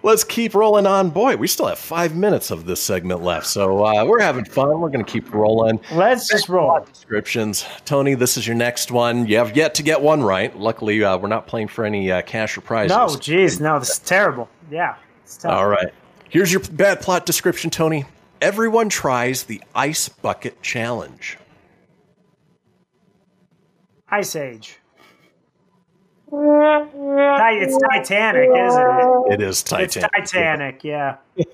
Let's keep rolling on. Boy, we still have 5 minutes of this segment left, so we're having fun. We're going to keep rolling. Let's just roll. Descriptions. Tony, this is your next one. You have yet to get one right. Luckily, we're not playing for any cash or prizes. No, geez. No, this is terrible. Yeah. It's tough. All right. Here's your bad plot description, Tony. Everyone tries the Ice Bucket Challenge. Ice Age. It's Titanic, isn't it? It is Titanic. It's Titanic, yeah. You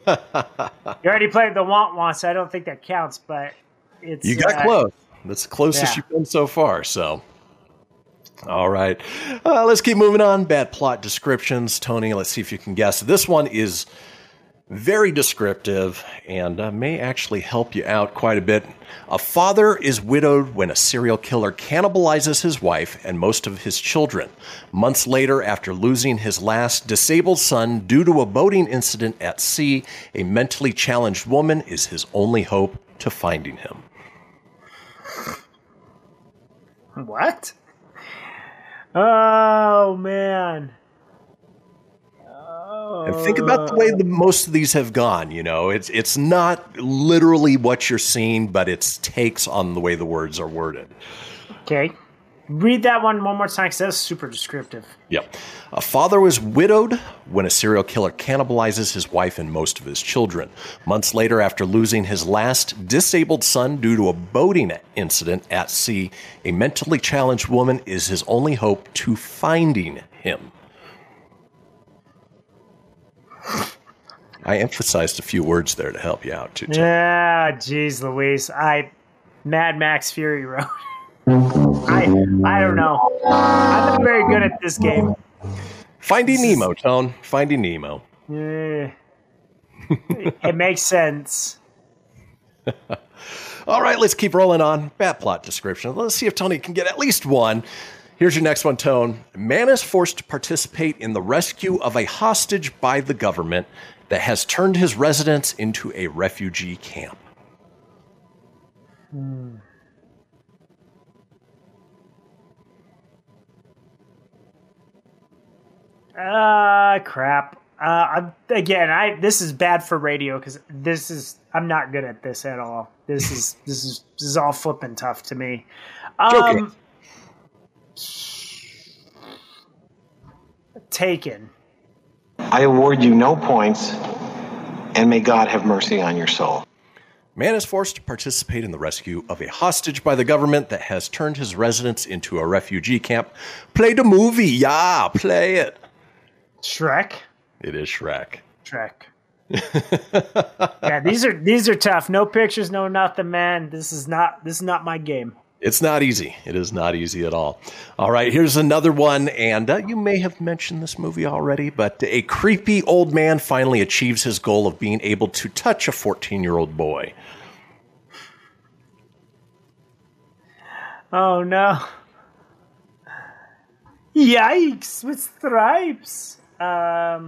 already played the want, so I don't think that counts, but it's... You got close. That's the closest you've been so far, so... All right. Let's keep moving on. Bad plot descriptions, Tony. Let's see if you can guess. This one is... very descriptive and may actually help you out quite a bit. A father is widowed when a serial killer cannibalizes his wife and most of his children. Months later, after losing his last disabled son due to a boating incident at sea, a mentally challenged woman is his only hope to finding him. What? Oh, man. And think about the way most of these have gone. You know, it's not literally what you're seeing, but it's takes on the way the words are worded. Okay. Read that one more time because that's super descriptive. Yep. A father was widowed when a serial killer cannibalizes his wife and most of his children. Months later, after losing his last disabled son due to a boating incident at sea, a mentally challenged woman is his only hope to finding him. I emphasized a few words there to help you out, too. Yeah, geez, Louise. Mad Max Fury Road. I don't know. I'm not very good at this game. Finding Nemo, Tone. Finding Nemo. It makes sense. All right, let's keep rolling on. Bad plot description. Let's see if Tony can get at least one. Here's your next one, Tone. Man is forced to participate in the rescue of a hostage by the government that has turned his residence into a refugee camp. Crap. This is bad for radio because I'm not good at this at all. This is all flipping tough to me. Taken. I award you no points, and may God have mercy on your soul. Man is forced to participate in the rescue of a hostage by the government that has turned his residence into a refugee camp. Play the movie. Yeah, play it. Shrek. It is Shrek. Yeah, these are tough. No pictures, no nothing, man. This is not my game. It's not easy. It is not easy at all. All right, here's another one, and you may have mentioned this movie already, but a creepy old man finally achieves his goal of being able to touch a 14-year-old boy. Oh, no. Yikes, with stripes. I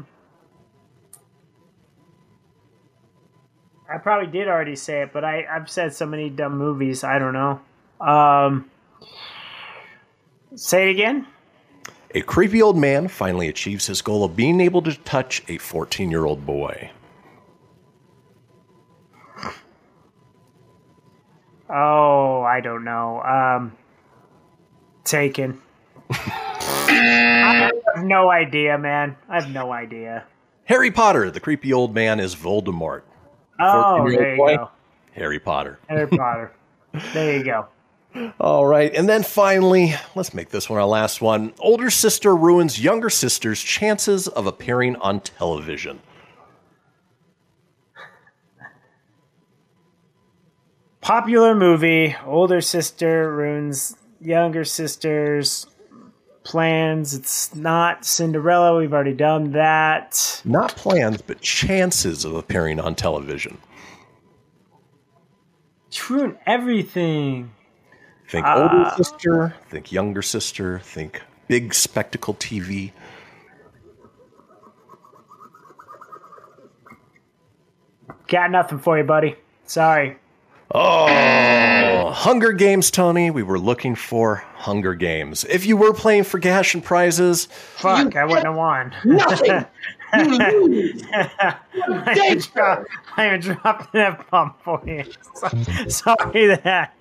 probably did already say it, but I've said so many dumb movies, I don't know. Say it again. A creepy old man finally achieves his goal of being able to touch a 14-year-old boy. Oh, I don't know. Taken. I have no idea, man. I have no idea. Harry Potter, the creepy old man is Voldemort. Oh, there you go. Harry Potter. Harry Potter. There you go. All right. And then finally, let's make this one our last one. Older sister ruins younger sister's chances of appearing on television. Popular movie. Older sister ruins younger sister's plans. It's not Cinderella. We've already done that. Not plans, but chances of appearing on television. Ruin everything. Think older sister, think younger sister, think big spectacle TV. Got nothing for you, buddy. Sorry. Oh, Hunger Games, Tony. We were looking for Hunger Games. If you were playing for cash and prizes, fuck, I wouldn't have won. Nothing. I dropped that bomb for you. Sorry that.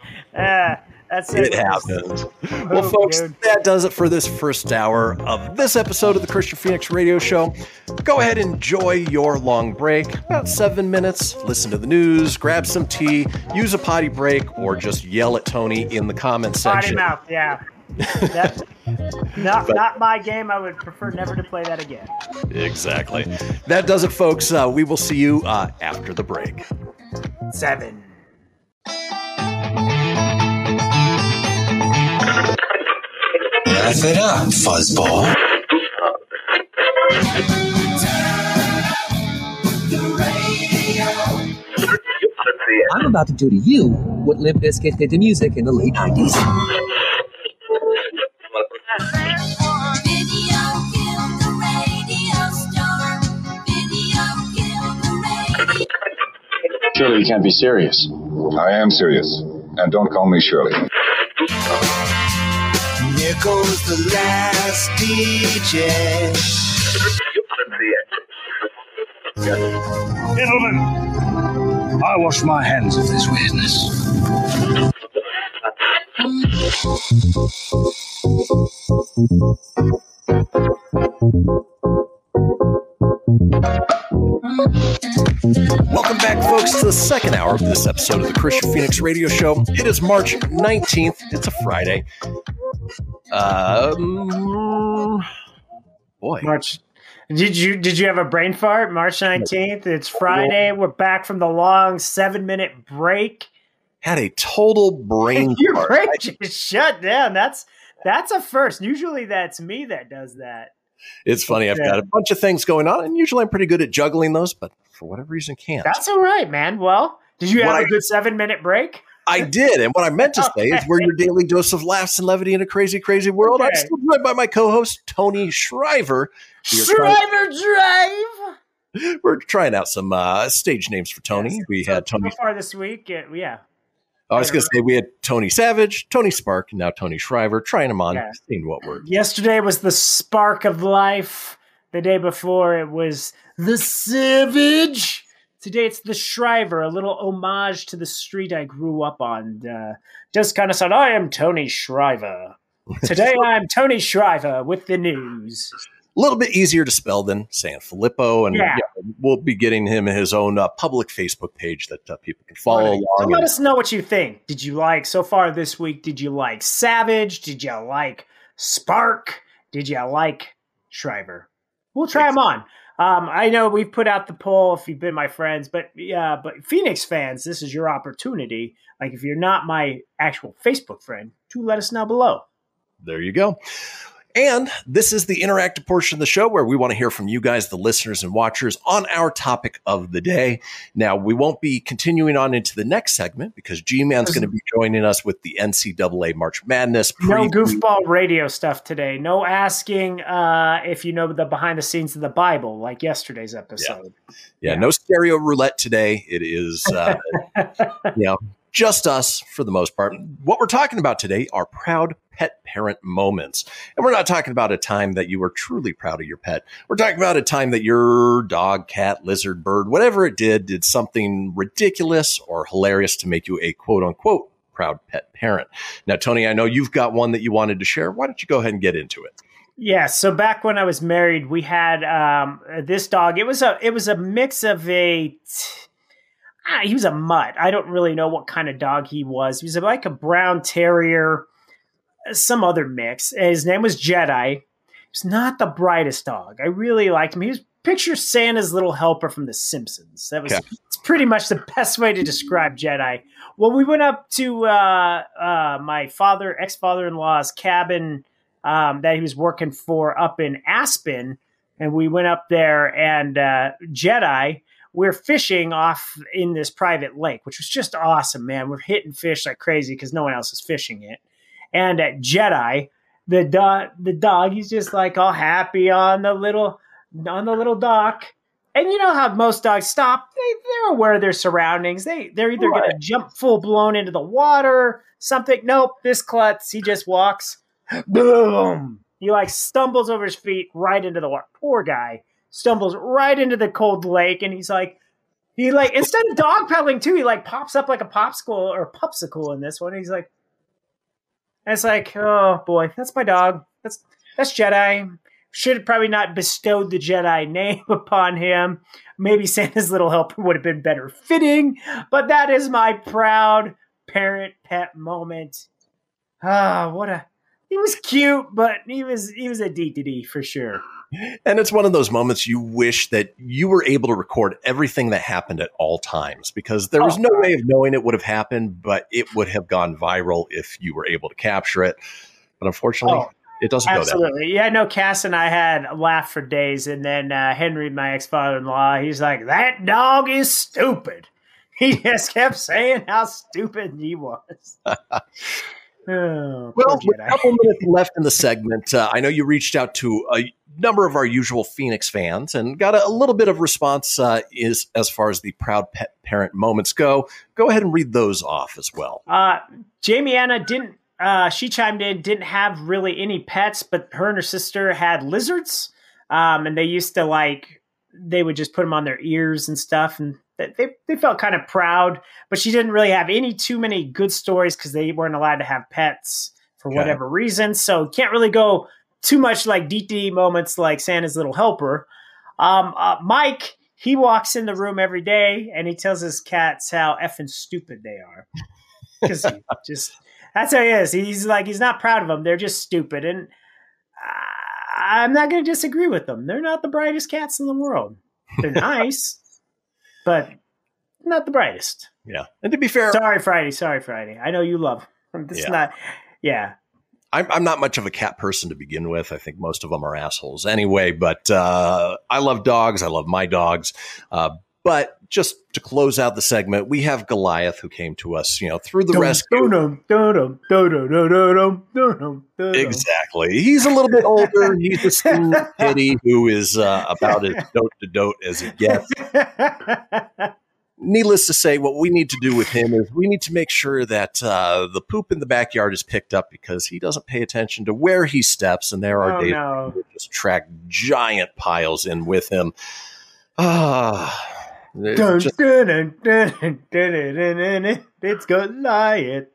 That's it. It happens. Well, folks, that does it for this first hour of this episode of the Kristian Fenix Radio Show. Go ahead and enjoy your long break. About 7 minutes. Listen to the news, grab some tea, use a potty break, or just yell at Tony in the comment section. Potty mouth, yeah. Not my game. I would prefer never to play that again. Exactly. That does it, folks. We will see you after the break. 7. F it up, fuzzball. I'm about to do to you what Limp Bizkit did to music in the late 90s. Surely you can't be serious. I am serious. And don't call me Shirley. Here goes the last DJ. Gentlemen, I wash my hands of this weirdness. Welcome back, folks, to the second hour of this episode of the Kristian Fenix Radio Show. It is March 19th. It's a Friday. Boy, March. Did you have a brain fart? March 19th. It's Friday. We're back from the long 7-minute break. Had a total brain Your fart. Your brain just shut down. That's a first. Usually that's me that does that. it's funny. I've got a bunch of things going on, and usually I'm pretty good at juggling those, but for whatever reason, can't. That's all right, man. Well, did you have a good 7-minute break? I did. And what I meant to say is, we're your daily dose of laughs and levity in a crazy, crazy world. Okay. I'm still joined by my co-host, Tony Shriver. We're trying out some stage names for Tony. Yes. We had Tony. So far this week, I was going to say we had Tony Savage, Tony Spark, and now Tony Shriver. Trying them on, seeing what works. Yesterday was the spark of life. The day before, it was the Savage. Today, it's the Shriver, a little homage to the street I grew up on. Just kind of said, I am Tony Shriver. Today, I'm Tony Shriver with the news. A little bit easier to spell than Sanfilippo, and we'll be getting him his own public Facebook page that people can follow along. Let us know what you think. Did you like, so far this week, did you like Savage? Did you like Spark? Did you like Shriver? We'll try them on. I know we've put out the poll if you've been my friends, but Fenix fans, this is your opportunity. Like, if you're not my actual Facebook friend, to let us know below. There you go. And this is the interactive portion of the show where we want to hear from you guys, the listeners and watchers, on our topic of the day. Now, we won't be continuing on into the next segment because G-Man's going to be joining us with the NCAA March Madness preview. No goofball radio stuff today. No asking if you know the behind the scenes of the Bible like yesterday's episode. Yeah. No stereo roulette today. It is, just us for the most part. What we're talking about today are proud pet parent moments. And we're not talking about a time that you were truly proud of your pet. We're talking about a time that your dog, cat, lizard, bird, whatever it did something ridiculous or hilarious to make you a quote unquote proud pet parent. Now, Tony, I know you've got one that you wanted to share. Why don't you go ahead and get into it? Yeah. So back when I was married, we had this dog. It was a mix of he was a mutt. I don't really know what kind of dog he was. He was like a brown terrier, some other mix. And his name was Jedi. He was not the brightest dog. I really liked him. He was picture Santa's little helper from The Simpsons. That was pretty much the best way to describe Jedi. Well, we went up to my ex-father-in-law's cabin that he was working for up in Aspen. And we went up there and Jedi... We're fishing off in this private lake, which was just awesome, man. We're hitting fish like crazy because no one else is fishing it. And at Jedi, the dog, he's just like all happy on the little dock. And you know how most dogs stop; they're aware of their surroundings. They're either going to jump full blown into the water, something. Nope, this klutz, he just walks, boom. He like stumbles over his feet right into the water. Poor guy. Stumbles right into the cold lake, and he's like, instead of dog paddling too, he like pops up like a popsicle in this one. He's like, and it's like, oh boy, that's my dog. That's Jedi. Should have probably not bestowed the Jedi name upon him. Maybe Santa's little helper would have been better fitting. But that is my proud parent pet moment. He was cute, but he was a DDD for sure. And it's one of those moments you wish that you were able to record everything that happened at all times, because there was no way of knowing it would have happened, but it would have gone viral if you were able to capture it. But unfortunately, it doesn't go that way. Yeah, no, Cass and I had a laugh for days. And then Henry, my ex-father-in-law, he's like, that dog is stupid. He just kept saying how stupid he was. Well, with a couple minutes left in the segment, I know you reached out to a number of our usual Fenix fans and got a little bit of response is as far as the proud pet parent moments go. Go ahead and read those off as well. Jamie Anna she chimed in, didn't have really any pets, but her and her sister had lizards. And they used to they would just put them on their ears and stuff. And they felt kind of proud, but she didn't really have too many good stories because they weren't allowed to have pets for whatever reason. So can't really go too much like DT moments like Santa's little helper. Mike, he walks in the room every day and he tells his cats how effing stupid they are. Because that's how he is. He's not proud of them. They're just stupid. And I'm not going to disagree with them. They're not the brightest cats in the world. They're nice. But not the brightest. Yeah. And to be fair. Sorry, Friday. I know you love him. This is not. Yeah. I'm not much of a cat person to begin with. I think most of them are assholes anyway, but I love dogs. I love my dogs. But just to close out the segment, we have Goliath, who came to us, through the rescue. Exactly. He's a little bit older. He's a school kitty who is about as dote-to-dote as he gets. Needless to say, what we need to do with him is we need to make sure that the poop in the backyard is picked up, because he doesn't pay attention to where he steps. And there are days where he just track giant piles in with him. It's Goliath.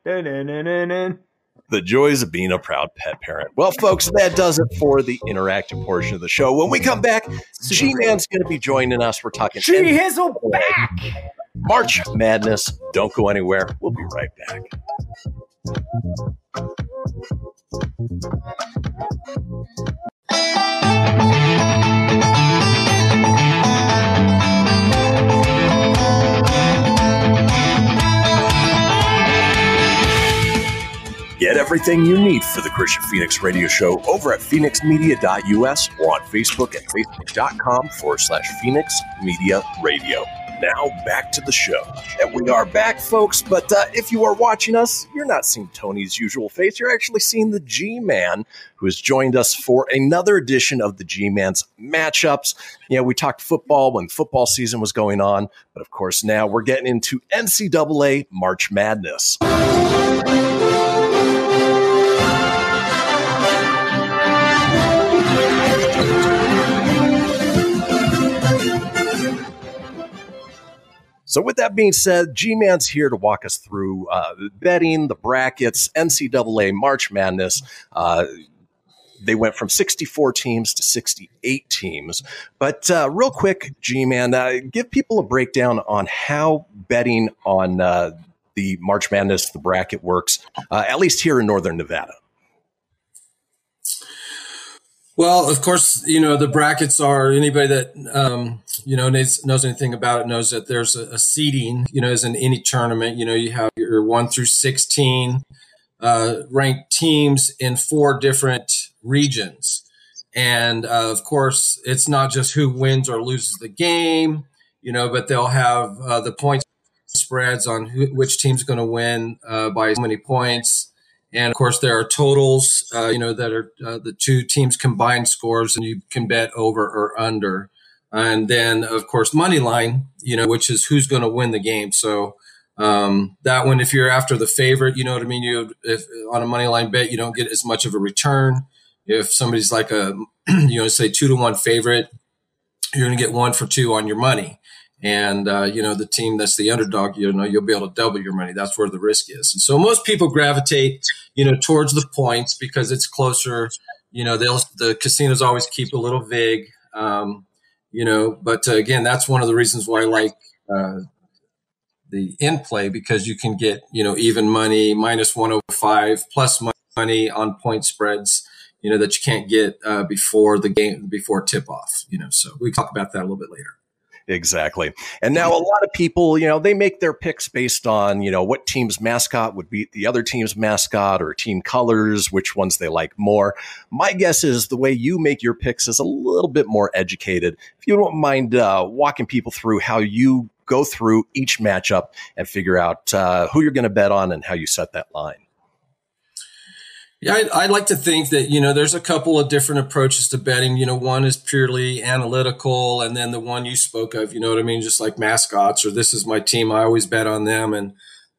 The joys of being a proud pet parent. Well, folks, that does it for the interactive portion of the show. When we come back, G-Man's going to be joining us. We're talking G-Hizzle back. March Madness. Don't go anywhere. We'll be right back. Get everything you need for the Kristian Fenix Radio Show over at fenixmedia.us or on Facebook at facebook.com/Fenix Media Radio. Now back to the show. And we are back, folks. But if you are watching us, you're not seeing Tony's usual face. You're actually seeing the G-Man, who has joined us for another edition of the G-Man's matchups. You know, we talked football when football season was going on. But, of course, now we're getting into NCAA March Madness. So with that being said, G-Man's here to walk us through betting, the brackets, NCAA March Madness. They went from 64 teams to 68 teams. But real quick, G-Man, give people a breakdown on how betting on the March Madness, the bracket works, at least here in Northern Nevada. Well, of course, the brackets are, anybody that, knows anything about it knows that there's a seeding, as in any tournament. You have your 1 through 16 ranked teams in 4 different regions. And, of course, it's not just who wins or loses the game, but they'll have the point spreads on which team's going to win by so many points. And, of course, there are totals, that are the two teams' combined scores, and you can bet over or under. And then, of course, money line, which is who's going to win the game. So that one, if you're after the favorite, you know what I mean? If on a money line bet, you don't get as much of a return. If somebody's like a, say 2-1 favorite, you're going to get 1 for 2 on your money. And, the team that's the underdog, you'll be able to double your money. That's where the risk is. And so most people gravitate, towards the points because it's closer. The casinos always keep a little vig, but again, that's one of the reasons why I like the in play, because you can get, even money, minus 105 plus money on point spreads, that you can't get before the game, before tip off, so we talk about that a little bit later. Exactly. And now a lot of people, they make their picks based on, what team's mascot would beat the other team's mascot, or team colors, which ones they like more. My guess is the way you make your picks is a little bit more educated. If you don't mind walking people through how you go through each matchup and figure out who you're going to bet on and how you set that line. Yeah, I like to think that, there's a couple of different approaches to betting. One is purely analytical, and then the one you spoke of, you know what I mean? Just like mascots, or this is my team, I always bet on them. And,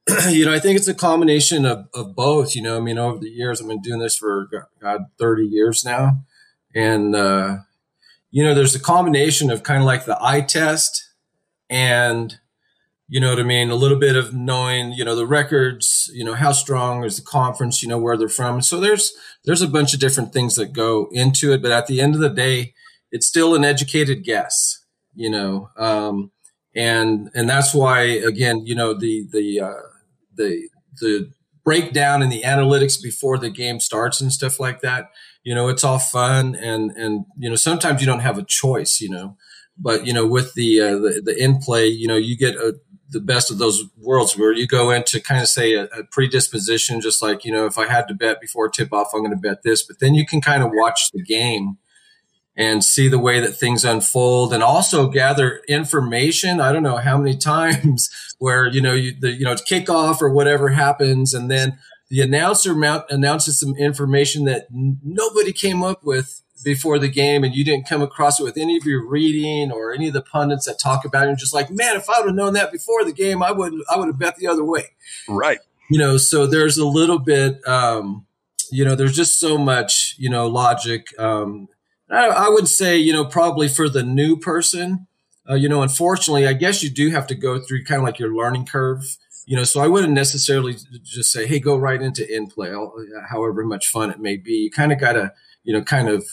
I think it's a combination of both. Over the years, I've been doing this for, God, 30 years now. And, there's a combination of kind of like the eye test and, you know what I mean? A little bit of knowing, the records, how strong is the conference, where they're from. So there's a bunch of different things that go into it. But at the end of the day, it's still an educated guess, and that's why, again, the breakdown and the analytics before the game starts and stuff like that, it's all fun. And, sometimes you don't have a choice, but, with the in play, you get a the best of those worlds where you go into kind of say a predisposition, just like, you know, if I had to bet before tip off, I'm going to bet this, but then you can kind of watch the game and see the way that things unfold and also gather information. I don't know how many times where, you know, kickoff or whatever happens. And then the announcer announces some information that nobody came up with before the game, and you didn't come across it with any of your reading or any of the pundits that talk about it. And just like, man, if I would have known that before the game, I would have bet the other way. Right. You know, so there's a little bit, you know, there's just so much, you know, logic. I would say, you know, probably for the new person, you know, unfortunately, I guess you do have to go through kind of like your learning curve, you know, so I wouldn't necessarily just say, hey, go right into in play, however much fun it may be. You kind of got to, you know, kind of,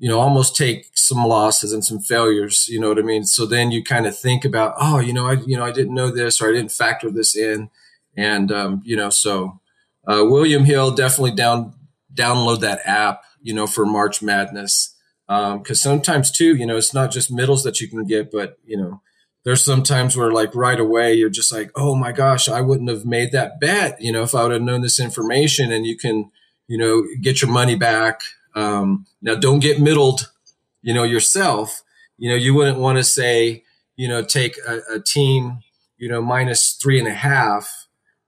you know, almost take some losses and some failures, you know what I mean? So then you kind of think about, oh, I didn't know this, or I didn't factor this in. And, you know, so William Hill, definitely download that app, you know, for March Madness. Because sometimes too, you know, it's not just middles that you can get, but, you know, there's some times where like right away, you're just like, oh my gosh, I wouldn't have made that bet, you know, if I would have known this information. And you can, you know, get your money back. Now don't get middled, you know, yourself, you know, you wouldn't want to say, you know, take a team, you know, -3.5,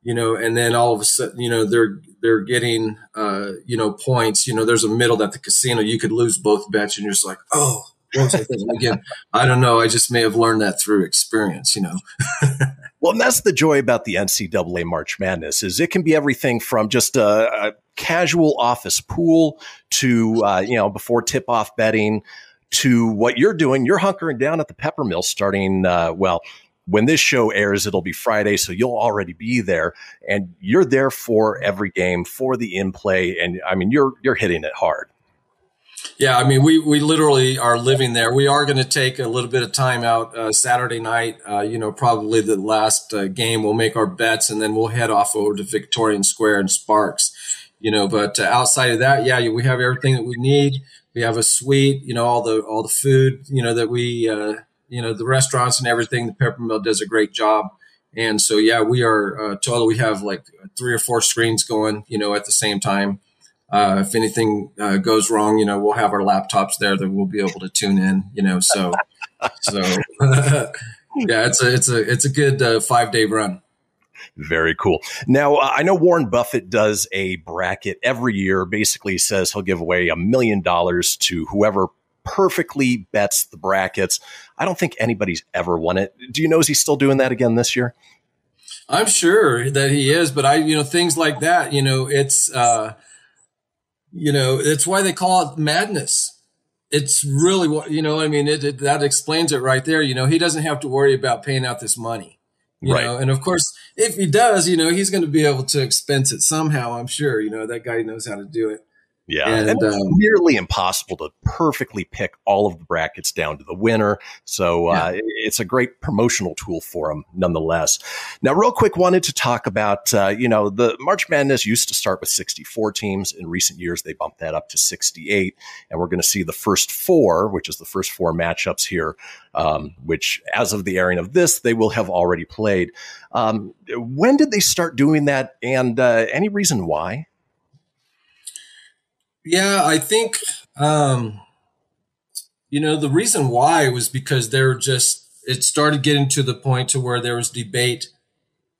you know, and then all of a sudden, you know, they're getting, you know, points, you know, there's a middle at the casino, you could lose both bets and you're just like, oh, again, I don't know. I just may have learned that through experience, you know. Well, and that's the joy about the NCAA March Madness is it can be everything from just a casual office pool to, you know, before tip-off betting to what you're doing. You're hunkering down at the Peppermill starting, well, when this show airs, it'll be Friday, so you'll already be there. And you're there for every game, for the in-play, and, I mean, you're hitting it hard. Yeah, I mean, we literally are living there. We are going to take a little bit of time out Saturday night. You know, probably the last game. We'll make our bets, and then we'll head off over to Victorian Square and Sparks. You know, but outside of that, yeah, we have everything that we need. We have a suite. You know, all the food. You know that we. You know, the restaurants and everything. The Peppermill does a great job, and so yeah, we are total. We have like 3 or 4 screens going. You know, at the same time. If anything goes wrong, you know, we'll have our laptops there that we'll be able to tune in, you know, so yeah, it's a good 5-day run. Very cool. Now, I know Warren Buffett does a bracket every year, basically says he'll give away $1 million to whoever perfectly bets the brackets. I don't think anybody's ever won it. Do you know, is he still doing that again this year? I'm sure that he is, but you know, things like that, you know, it's, you know, it's why they call it madness. It's really what, you know, I mean, that explains it right there. You know, he doesn't have to worry about paying out this money, you know? And of course, if he does, you know, he's going to be able to expense it somehow. I'm sure, you know, that guy knows how to do it. Yeah. And it's nearly impossible to perfectly pick all of the brackets down to the winner. So it's a great promotional tool for them nonetheless. Now, real quick, wanted to talk about, you know, the March Madness used to start with 64 teams. In recent years, they bumped that up to 68. And we're going to see the first 4, which is the first 4 matchups here, which as of the airing of this, they will have already played. When did they start doing that? And any reason why? Yeah, I think, you know, the reason why was because it started getting to the point to where there was debate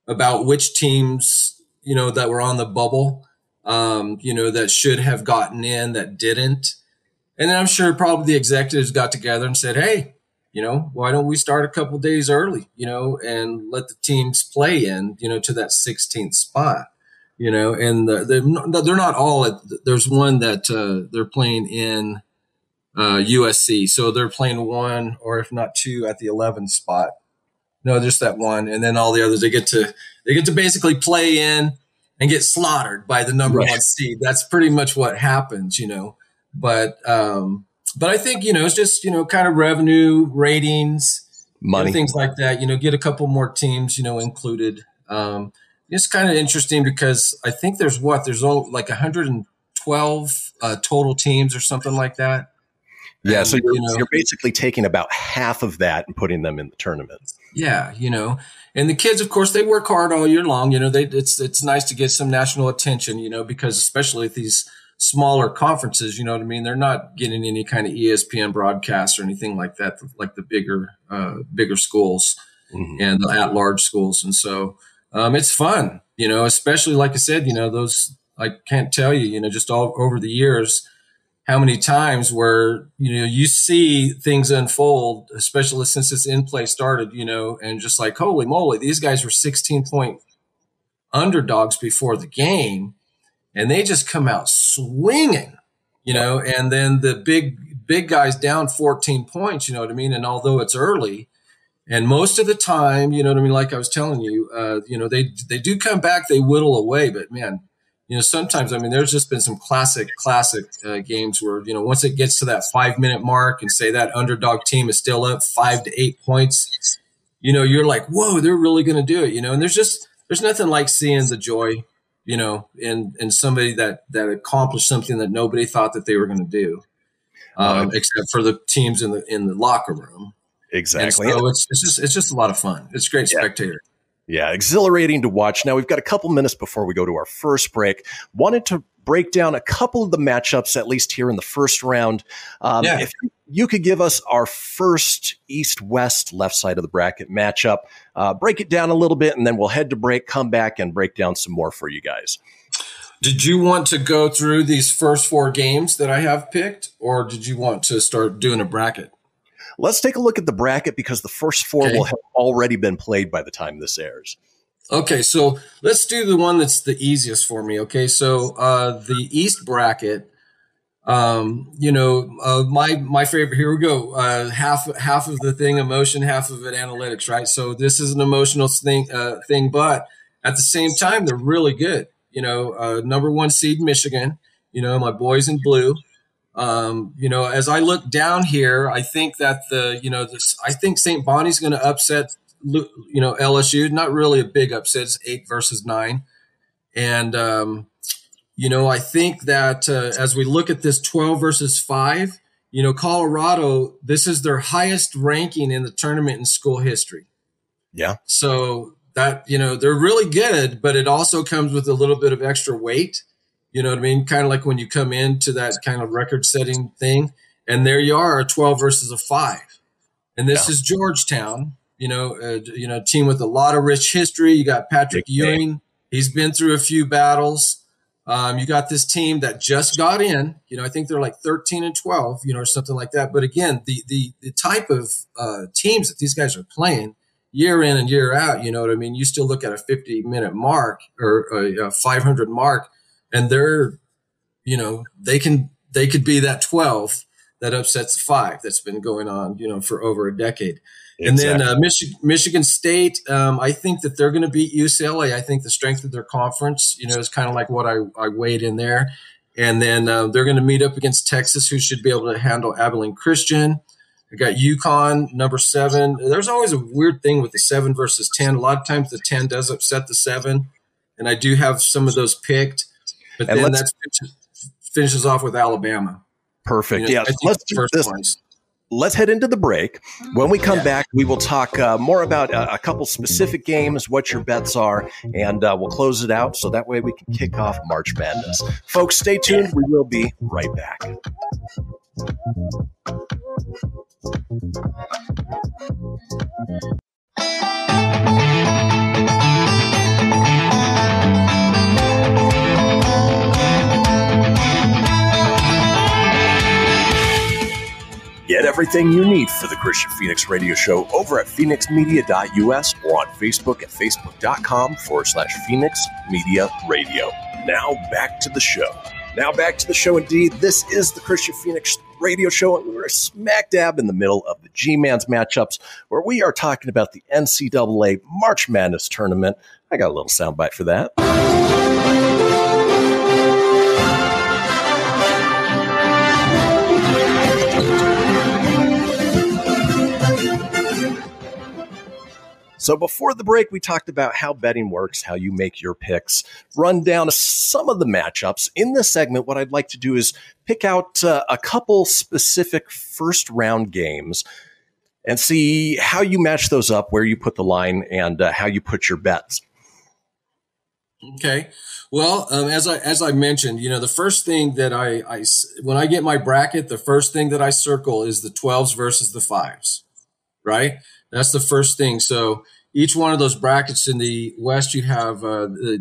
about which teams, you know, that were on the bubble, you know, that should have gotten in that didn't. And then I'm sure probably the executives got together and said, hey, you know, why don't we start a couple days early, you know, and let the teams play in, you know, to that 16th spot. You know, and they're not all there's one that they're playing in USC. So they're playing one or if not 2 at the 11th spot. No, just that one. And then all the others, they get to basically play in and get slaughtered by the number one seed. That's pretty much what happens, you know. But I think, you know, it's just, you know, kind of revenue, ratings, money, things like that, you know, get a couple more teams, you know, included. It's kind of interesting because I think there's like 112 total teams or something like that. Yeah, and, so you're basically taking about half of that and putting them in the tournaments. Yeah, and the kids, of course, they work hard all year long. It's nice to get some national attention, because especially at these smaller conferences, they're not getting any kind of ESPN broadcasts or anything like that, like the bigger schools mm-hmm. and the at-large schools. And so it's fun, especially like I said, those, I can't tell you, just all over the years, how many times where, you see things unfold, especially since this in-play started, and just like, holy moly, these guys were 16-point underdogs before the game, and they just come out swinging, and then the big guys down 14 points, And although it's early, and most of the time, like I was telling you, they do come back, they whittle away, but man, sometimes, there's just been some classic games where, once it gets to that 5-minute mark and say that underdog team is still up 5 to 8 points, you're like, whoa, they're really going to do it, and there's nothing like seeing the joy, in somebody that accomplished something that nobody thought that they were going to do, except for the teams in the locker room. Exactly. And so it's just a lot of fun. It's great spectator. Yeah, exhilarating to watch. Now, we've got a couple minutes before we go to our first break. Wanted to break down a couple of the matchups, at least here in the first round. If you could give us our first East-West left side of the bracket matchup, break it down a little bit, and then we'll head to break, come back, and break down some more for you guys. Did you want to go through these first four games that I have picked, or did you want to start doing a bracket? Let's take a look at the bracket because the first four will have already been played by the time this airs. Okay, so let's do the one that's the easiest for me. Okay, so the East bracket, my favorite. Here we go. Half of the thing emotion, half of it analytics. Right. So this is an emotional thing, but at the same time, they're really good. Number one seed Michigan. My boys in blue. As I look down here, I think that I think St. Bonnie's going to upset, LSU, not really a big upset. It's 8 versus 9. And, I think that, as we look at this 12 versus 5, Colorado, this is their highest ranking in the tournament in school history. Yeah. So that, they're really good, but it also comes with a little bit of extra weight. You know what I mean? Kind of like when you come into that kind of record-setting thing, and there you are, a 12 versus a 5. And this is Georgetown, a team with a lot of rich history. You got Patrick Ewing. He's been through a few battles. You got this team that just got in. I think they're like 13-12, or something like that. But again, the type of teams that these guys are playing year in and year out, you know what I mean? You still look at a 50-minute mark or a 500 mark, and they're, they could be that 12 that upsets the 5 that's been going on, for over a decade. Exactly. And then Michigan State, I think that they're going to beat UCLA. I think the strength of their conference, is kind of like what I weighed in there. And then they're going to meet up against Texas, who should be able to handle Abilene Christian. I got UConn, number 7. There's always a weird thing with the 7 versus 10. A lot of times the 10 does upset the 7, and I do have some of those picked. But and then that finishes off with Alabama. Perfect. Yeah. Let's do this. Let's head into the break. When we come back, we will talk more about a couple specific games, what your bets are, and we'll close it out so that way we can kick off March Madness. Folks, stay tuned. We will be right back. Get everything you need for the Kristian Fenix Radio Show over at fenixmedia.us or on Facebook at facebook.com/Fenix Media Radio. Now back to the show indeed. This is the Kristian Fenix Radio Show, and we're smack dab in the middle of the G-Man's matchups, where we are talking about the NCAA March Madness tournament. I got a little soundbite for that. So before the break, we talked about how betting works, how you make your picks, run down some of the matchups. In this segment, what I'd like to do is pick out a couple specific first-round games and see how you match those up, where you put the line, and how you put your bets. Okay. Well, as I mentioned, you know, the first thing that I when I get my bracket, the first thing that I circle is the 12s versus the 5s, right? That's the first thing. So each one of those brackets in the West, you have the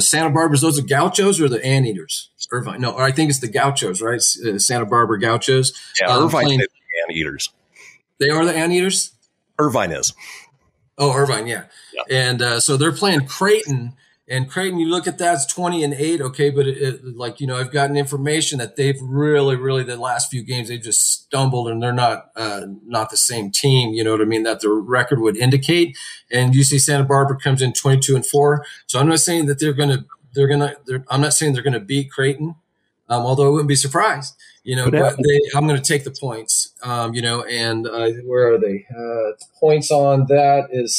Santa Barbara's. Those are Gauchos or the Anteaters? Irvine? No, I think it's the Gauchos, right? Santa Barbara Gauchos. Yeah, Irvine is the Anteaters. They are the Anteaters? Irvine is. Oh, Irvine, yeah. And so they're playing Creighton, and Creighton, you look at that, it's 20-8, okay, but I've gotten information that they've really, the last few games, they've just stumbled, and they're not the same team, you know what I mean, that the record would indicate. And UC Santa Barbara comes in 22-4, so I'm not saying that they're going to beat Creighton, although I wouldn't be surprised. You know, but I'm going to take the points, and where are they? Points on that is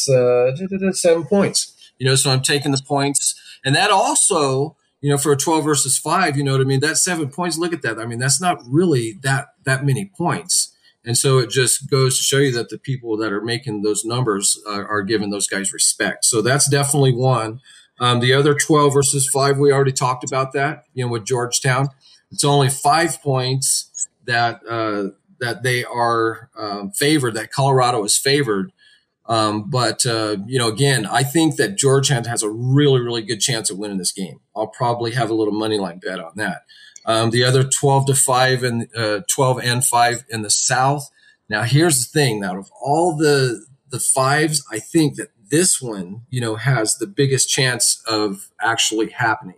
7 points, so I'm taking the points. And that also, for a 12 versus 5, you know what I mean? That's 7 points. Look at that. I mean, that's not really that many points. And so it just goes to show you that the people that are making those numbers are giving those guys respect. So that's definitely one. The other 12 versus 5, we already talked about that, with Georgetown. It's only 5 points that they are favored, that Colorado is favored. Again, I think that Georgetown has a really, really good chance of winning this game. I'll probably have a little money line bet on that. The other 12-5 and 12 and 5 in the South. Now, here's the thing. Out of all the fives, I think that this one, has the biggest chance of actually happening.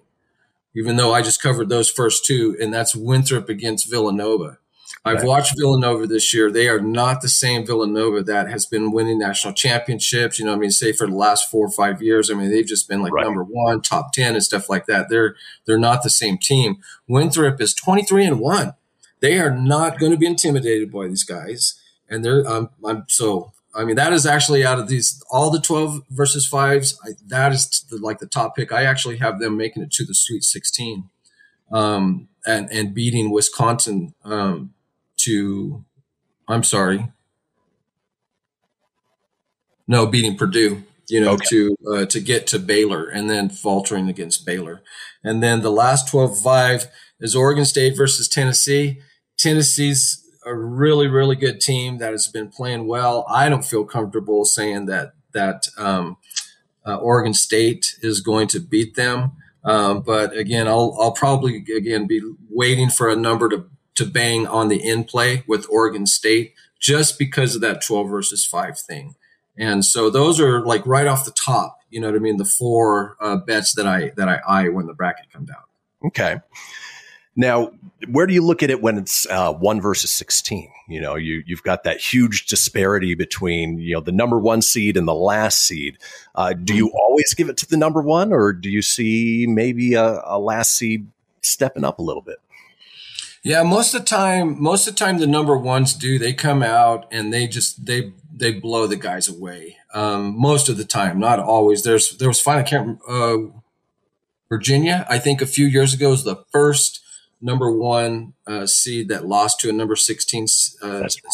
Even though I just covered those first two, and that's Winthrop against Villanova. I've watched Villanova this year. They are not the same Villanova that has been winning national championships, say for the last 4 or 5 years. I mean, they've just been number one, top 10 and stuff like that. They're not the same team. Winthrop is 23-1. They are not going to be intimidated by these guys. And they're, that is actually out of all the 12 versus 5s, that is the top pick. I actually have them making it to the Sweet 16 and beating Wisconsin beating Purdue, okay, to get to Baylor, and then faltering against Baylor. And then the last 12-5 is Oregon State versus Tennessee. Tennessee's a really, really good team that has been playing well. I don't feel comfortable saying that Oregon State is going to beat them. But again, I'll probably again be waiting for a number to bang on the in play with Oregon State just because of that 12 versus 5 thing. And so those are right off the top, the four bets that I eye when the bracket comes out. Okay. Now, where do you look at it when it's 1 versus 16? You've got that huge disparity between, the number one seed and the last seed. Do you always give it to the number one, or do you see maybe a last seed stepping up a little bit? Yeah, most of the time the number ones do. They come out and they blow the guys away. Most of the time, not always. There was finally Virginia, I think a few years ago, was the first number one seed that lost to a number 16 seed.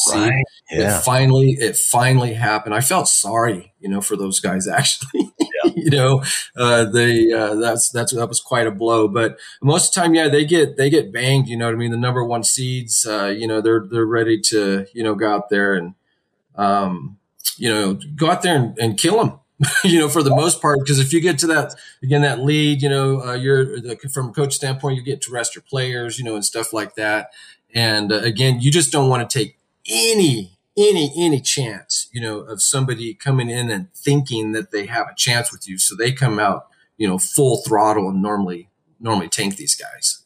Right. Yeah. It finally happened. I felt sorry, for those guys actually. Yeah. That was quite a blow. But most of the time, yeah, they get banged. You know what I mean? The number one seeds, they're ready to go out there and and kill them. For the most part, because if you get to that lead, from a coach standpoint, you get to rest your players, and stuff like that. And again, you just don't want to take any chance, of somebody coming in and thinking that they have a chance with you. So they come out, full throttle and normally tank these guys.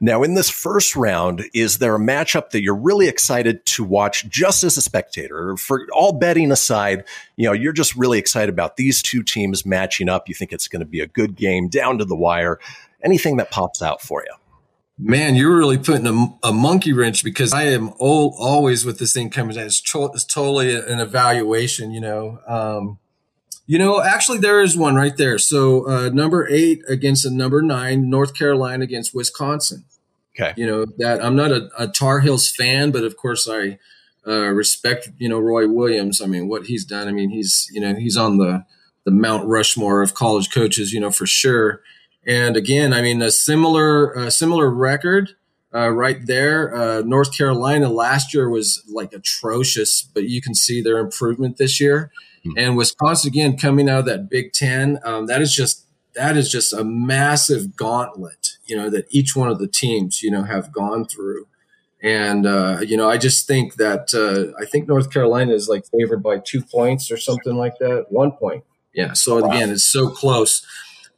Now, in this first round, is there a matchup that you're really excited to watch just as a spectator? For all betting aside, you're just really excited about these two teams matching up. You think it's going to be a good game, down to the wire. Anything that pops out for you? Man, you're really putting a monkey wrench, because I am always with this thing coming down. It's totally an evaluation, you know. Actually, there is one right there. So number 8 against a number 9, North Carolina against Wisconsin. Okay. You know, that I'm not a Tar Heels fan, but of course I respect, you know, Roy Williams. I mean, what he's done. I mean, he's on the Mount Rushmore of college coaches, you know, for sure. And again, I mean, a similar record right there. North Carolina last year was like atrocious, but you can see their improvement this year. Mm-hmm. And Wisconsin, again, coming out of that Big Ten, that is just a massive gauntlet, you know, that each one of the teams, you know, have gone through. And, you know, I just think that I think North Carolina is like favored by 2 points or something like that. 1 point. Yeah. So, wow. Again, it's so close.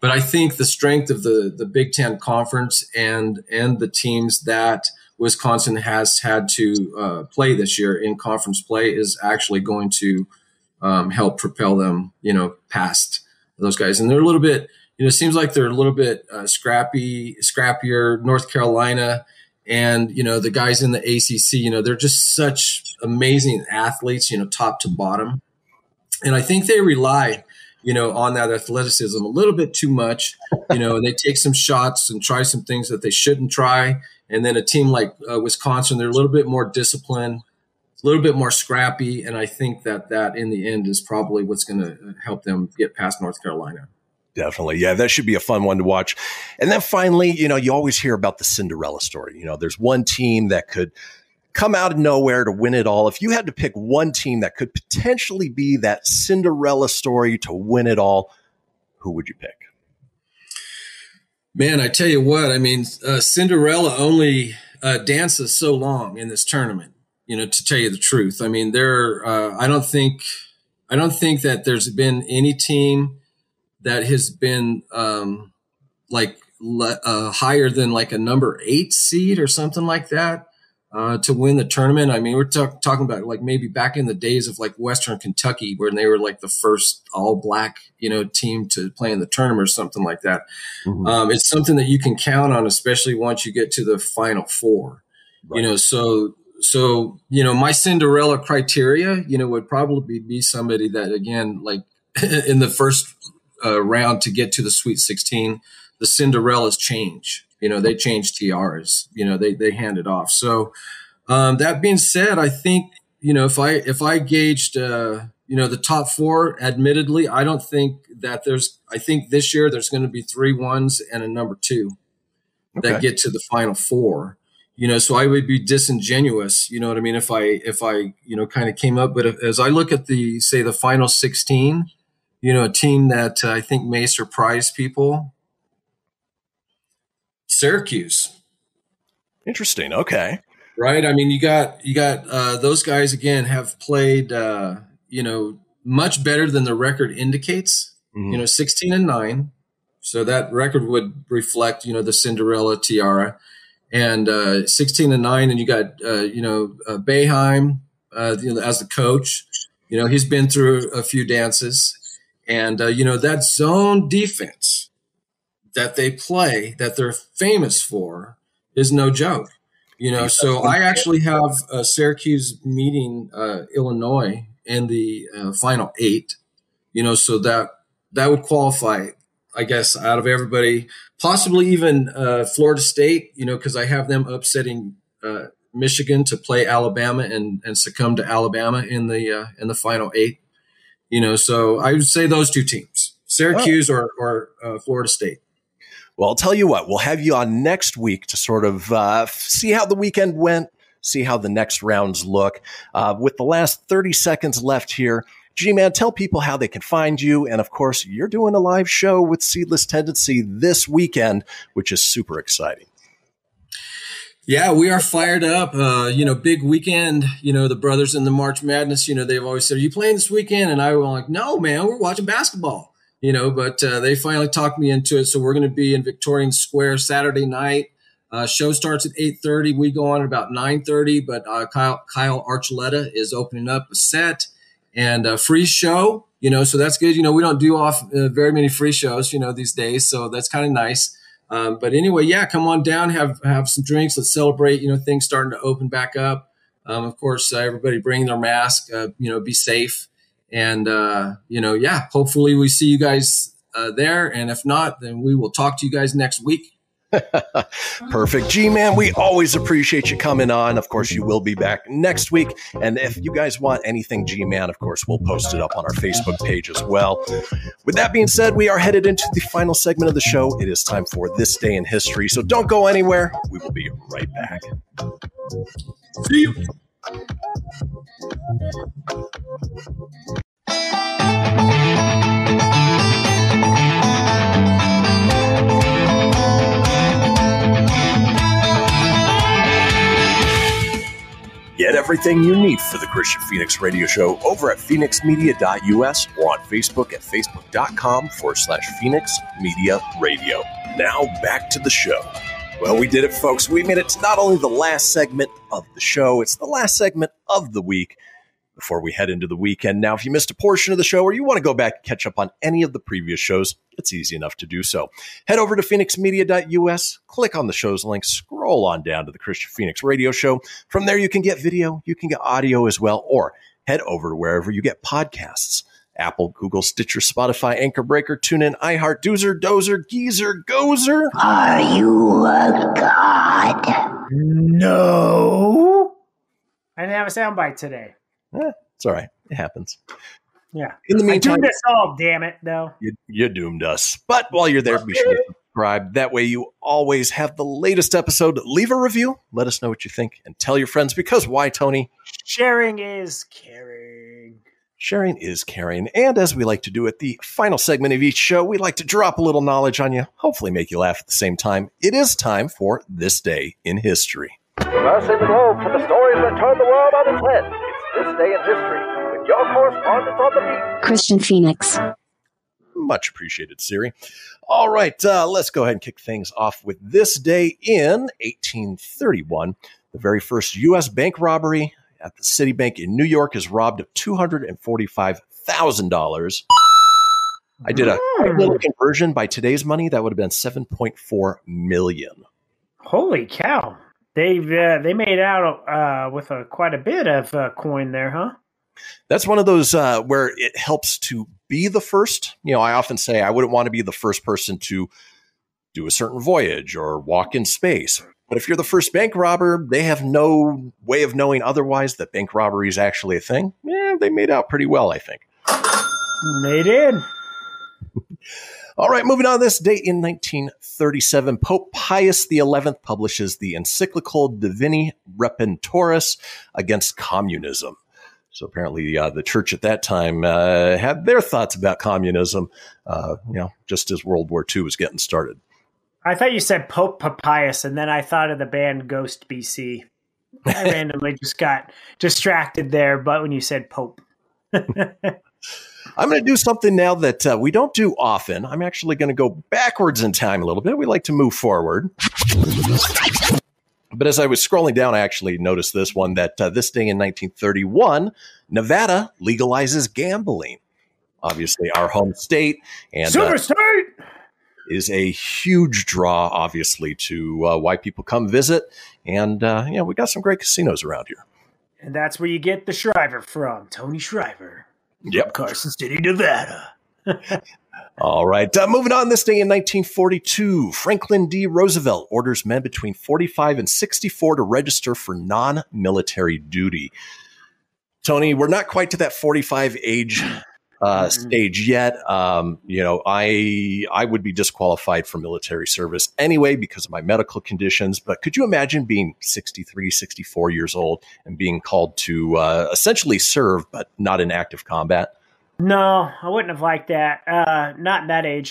But I think the strength of the Big Ten Conference and the teams that Wisconsin has had to play this year in conference play is actually going to help propel them, you know, past those guys. And they're a little bit, you know, it seems like they're a little bit scrappier. North Carolina and, you know, the guys in the ACC, you know, they're just such amazing athletes, you know, top to bottom. And I think they rely, you know, on that athleticism a little bit too much, you know, and they take some shots and try some things that they shouldn't try. And then a team like Wisconsin, they're a little bit more disciplined, a little bit more scrappy. And I think that in the end is probably what's going to help them get past North Carolina. Definitely. Yeah, that should be a fun one to watch. And then finally, you know, you always hear about the Cinderella story. You know, there's one team that could come out of nowhere to win it all. If you had to pick one team that could potentially be that Cinderella story to win it all, who would you pick? Man, I tell you what, I mean, Cinderella only dances so long in this tournament, you know, to tell you the truth. I mean, I don't think that there's been any team that has been higher than like a number 8 seed or something like that. To win the tournament. I mean, we're talking about like maybe back in the days of like Western Kentucky, where they were like the first all black, you know, team to play in the tournament or something like that. Mm-hmm. It's something that you can count on, especially once you get to the Final Four, right. You know, so, you know, my Cinderella criteria, you know, would probably be somebody that, again, like in the first round to get to the Sweet 16, the Cinderellas change. You know, they changed tiaras, you know, they hand it off. So that being said, I think, you know, if I gauged, you know, the top 4, admittedly, I don't think that I think this year there's going to be 3 1s and a number 2 that get to the Final Four, you know, so I would be disingenuous. You know what I mean? If I, you know, kind of came up, but as I look at the Final 16, you know, a team that I think may surprise people. Syracuse. Interesting. Okay. Right. I mean, you got those guys again have played, you know, much better than the record indicates, mm-hmm. You know, 16-9. So that record would reflect, you know, the Cinderella tiara and 16-9. And you got, you know, Boeheim you know, as the coach, you know, he's been through a few dances and, you know, that zone defense that they play, that they're famous for, is no joke, you know. So I actually have Syracuse meeting Illinois in the Final 8, you know. So that would qualify, I guess, out of everybody, possibly even Florida State, you know, because I have them upsetting Michigan to play Alabama and succumb to Alabama in the Final 8, you know. So I would say those two teams, Syracuse or Florida State. Well, I'll tell you what, we'll have you on next week to sort of see how the weekend went, see how the next rounds look. With the last 30 seconds left here, G-Man, tell people how they can find you. And, of course, you're doing a live show with Seedless Tendency this weekend, which is super exciting. Yeah, we are fired up. You know, big weekend. You know, the brothers in the March Madness, you know, they've always said, are you playing this weekend? And I was like, no, man, we're watching basketball. You know, but they finally talked me into it. So we're going to be in Victorian Square Saturday night. Show starts at 8:30. We go on at about 9:30. But Kyle Archuleta is opening up a set and a free show. You know, so that's good. You know, we don't do very many free shows, you know, these days. So that's kind of nice. But anyway, yeah, come on down, have some drinks. Let's celebrate, things starting to open back up. Of course, everybody bring their mask, be safe. And, yeah, hopefully we see you guys there. And if not, then we will talk to you guys next week. Perfect. G-Man, we always appreciate you coming on. Of course, you will be back next week. And if you guys want anything G-Man, of course, we'll post it up on our Facebook page as well. With that being said, we are headed into the final segment of the show. It is time for This Day in History. So don't go anywhere. We will be right back. See you. Get everything you need for the Kristian Fenix Radio Show over at fenixmedia.us or on Facebook at facebook.com/Fenix Media Radio. Now back to the show. Well, we did it, folks. We made it to not only the last segment of the show, it's the last segment of the week before we head into the weekend. Now, if you missed a portion of the show or you want to go back and catch up on any of the previous shows, it's easy enough to do so. Head over to fenixmedia.us, click on the show's link, scroll on down to the Kristian Fenix Radio Show. From there, you can get video, you can get audio as well, or head over to wherever you get podcasts. Apple, Google, Stitcher, Spotify, Anchor Breaker, TuneIn, iHeart, Doozer, Dozer, Geezer, Gozer. Are you a god? No. I didn't have a soundbite today. It's all right. It happens. Yeah. In the meantime, I doomed us all, damn it, though. You doomed us. But while you're there, be sure to subscribe. That way you always have the latest episode. Leave a review. Let us know what you think and tell your friends, because why, Tony? Sharing is caring. Sharing is caring. And as we like to do at the final segment of each show, we like to drop a little knowledge on you, hopefully make you laugh at the same time. It is time for This Day in History. Cross the globe for the stories that turn the world on its head. It's This Day in History with your correspondent on the beat, Kristian Fenix. Much appreciated, Siri. All right, let's go ahead and kick things off with this day in 1831. The very first U.S. bank robbery at the Citibank in New York is robbed of $245,000. I did a little conversion. By today's money, that would have been $7.4 million. Holy cow. They made out with quite a bit of coin there, huh? That's one of those where it helps to be the first. I often say I wouldn't want to be the first person to do a certain voyage or walk in space. But if you're the first bank robber, they have no way of knowing otherwise that bank robbery is actually a thing. Yeah, they made out pretty well, I think. They did. All right, moving on. This date in 1937, Pope Pius XI publishes the encyclical Divini Redemptoris against communism. So apparently the church at that time had their thoughts about communism, just as World War II was getting started. I thought you said Pope Papias, and then I thought of the band Ghost BC. I randomly just got distracted there, but when you said Pope. I'm going to do something now that we don't do often. I'm actually going to go backwards in time a little bit. We like to move forward. But as I was scrolling down, I actually noticed this one, that this day in 1931, Nevada legalizes gambling. Obviously, our home state. And Silver State! Is a huge draw, obviously, to why people come visit. And, we got some great casinos around here. And that's where you get the Shriver from, Tony Shriver. Yep. Carson City, Nevada. All right. Moving on, this day in 1942, Franklin D. Roosevelt orders men between 45 and 64 to register for non-military duty. Tony, we're not quite to that 45 age stage yet. I would be disqualified for military service anyway because of my medical conditions. But could you imagine being 63, 64 years old and being called to essentially serve, but not in active combat? No, I wouldn't have liked that. Not in that age.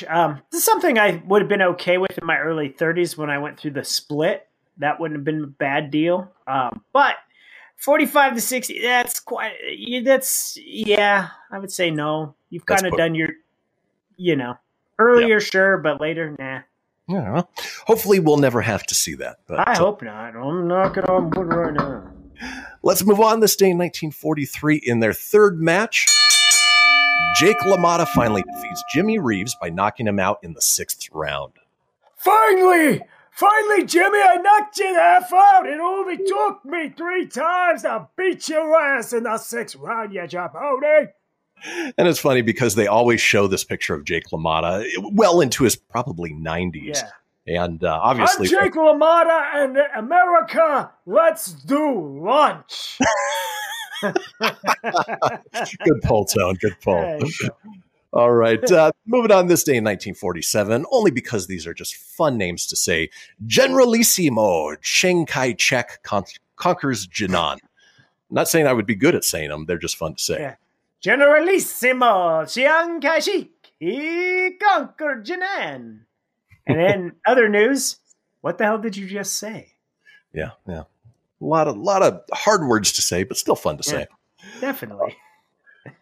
This is something I would have been okay with in my early 30s when I went through the split. That wouldn't have been a bad deal. But 45 to 60, I would say no. You've kind of done your, earlier, sure, but later, nah. Yeah, well, hopefully we'll never have to see that. But I hope not. I'm knocking on wood right now. Let's move on. This day in 1943, in their third match, Jake LaMotta finally defeats Jimmy Reeves by knocking him out in the sixth round. Finally, Jimmy, I knocked your half out. It only took me 3 times to beat your ass in the 6th round, you jabroni. And it's funny because they always show this picture of Jake LaMotta well into his probably 90s. Yeah. And obviously, I'm Jake LaMotta, and America, let's do lunch. Good poll, Tone. Good poll. All right. Moving on, this day in 1947, only because these are just fun names to say. Generalissimo Chiang Kai-shek conquers Jinan. I'm not saying I would be good at saying them. They're just fun to say. Yeah. Generalissimo Chiang Kai-shek, he conquered Jinan. And then other news, what the hell did you just say? Yeah. A lot of hard words to say, but still fun to say. Definitely.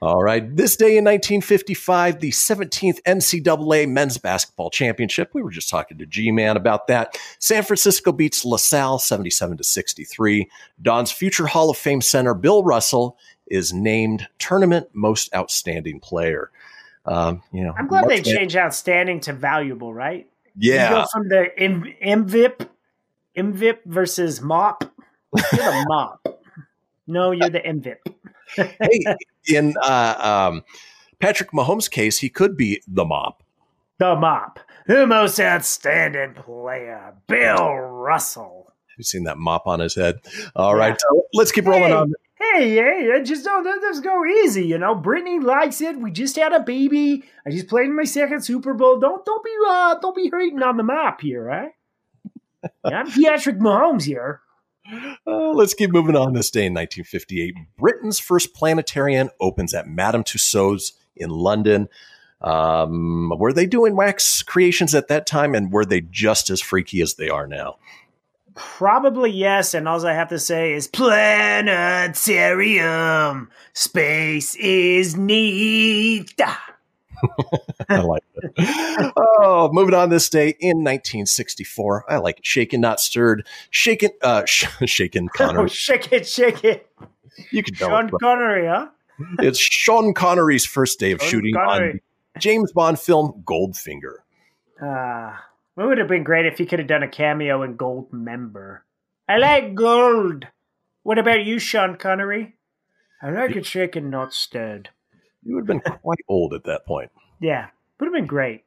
All right. This day in 1955, the 17th NCAA Men's Basketball Championship. We were just talking to G-Man about that. San Francisco beats LaSalle 77-63. Don's future Hall of Fame center, Bill Russell, is named Tournament Most Outstanding Player. I'm glad they changed outstanding to valuable, right? Yeah. You go from the MVIP versus MOP. You're the MOP. No, you're the MVIP. Hey, in Patrick Mahomes' case, he could be the MOP. The MOP. The most outstanding player, Bill Russell. You've seen that mop on his head. All right. So let's keep rolling on. Hey, just don't let this go easy. Brittany likes it. We just had a baby. I just played in my 2nd Super Bowl. Don't be hating on the MOP here, right? I'm Patrick Mahomes here. Let's keep moving on. This day in 1958, Britain's first planetarium opens at Madame Tussauds in London. Were they doing wax creations at that time, and were they just as freaky as they are now? Probably yes, and all I have to say is planetarium. Space is neat. I like that. Moving on, this day in 1964. I like it. Shaken, not stirred. Shaken Connery. Oh, shake it. You can Sean Connery, huh? It's Sean Connery's first day of shooting on the James Bond film Goldfinger. It would have been great if he could have done a cameo in Goldmember. I like gold. What about you, Sean Connery? I like it shaken, not stirred. You would have been quite old at that point. Yeah, would have been great.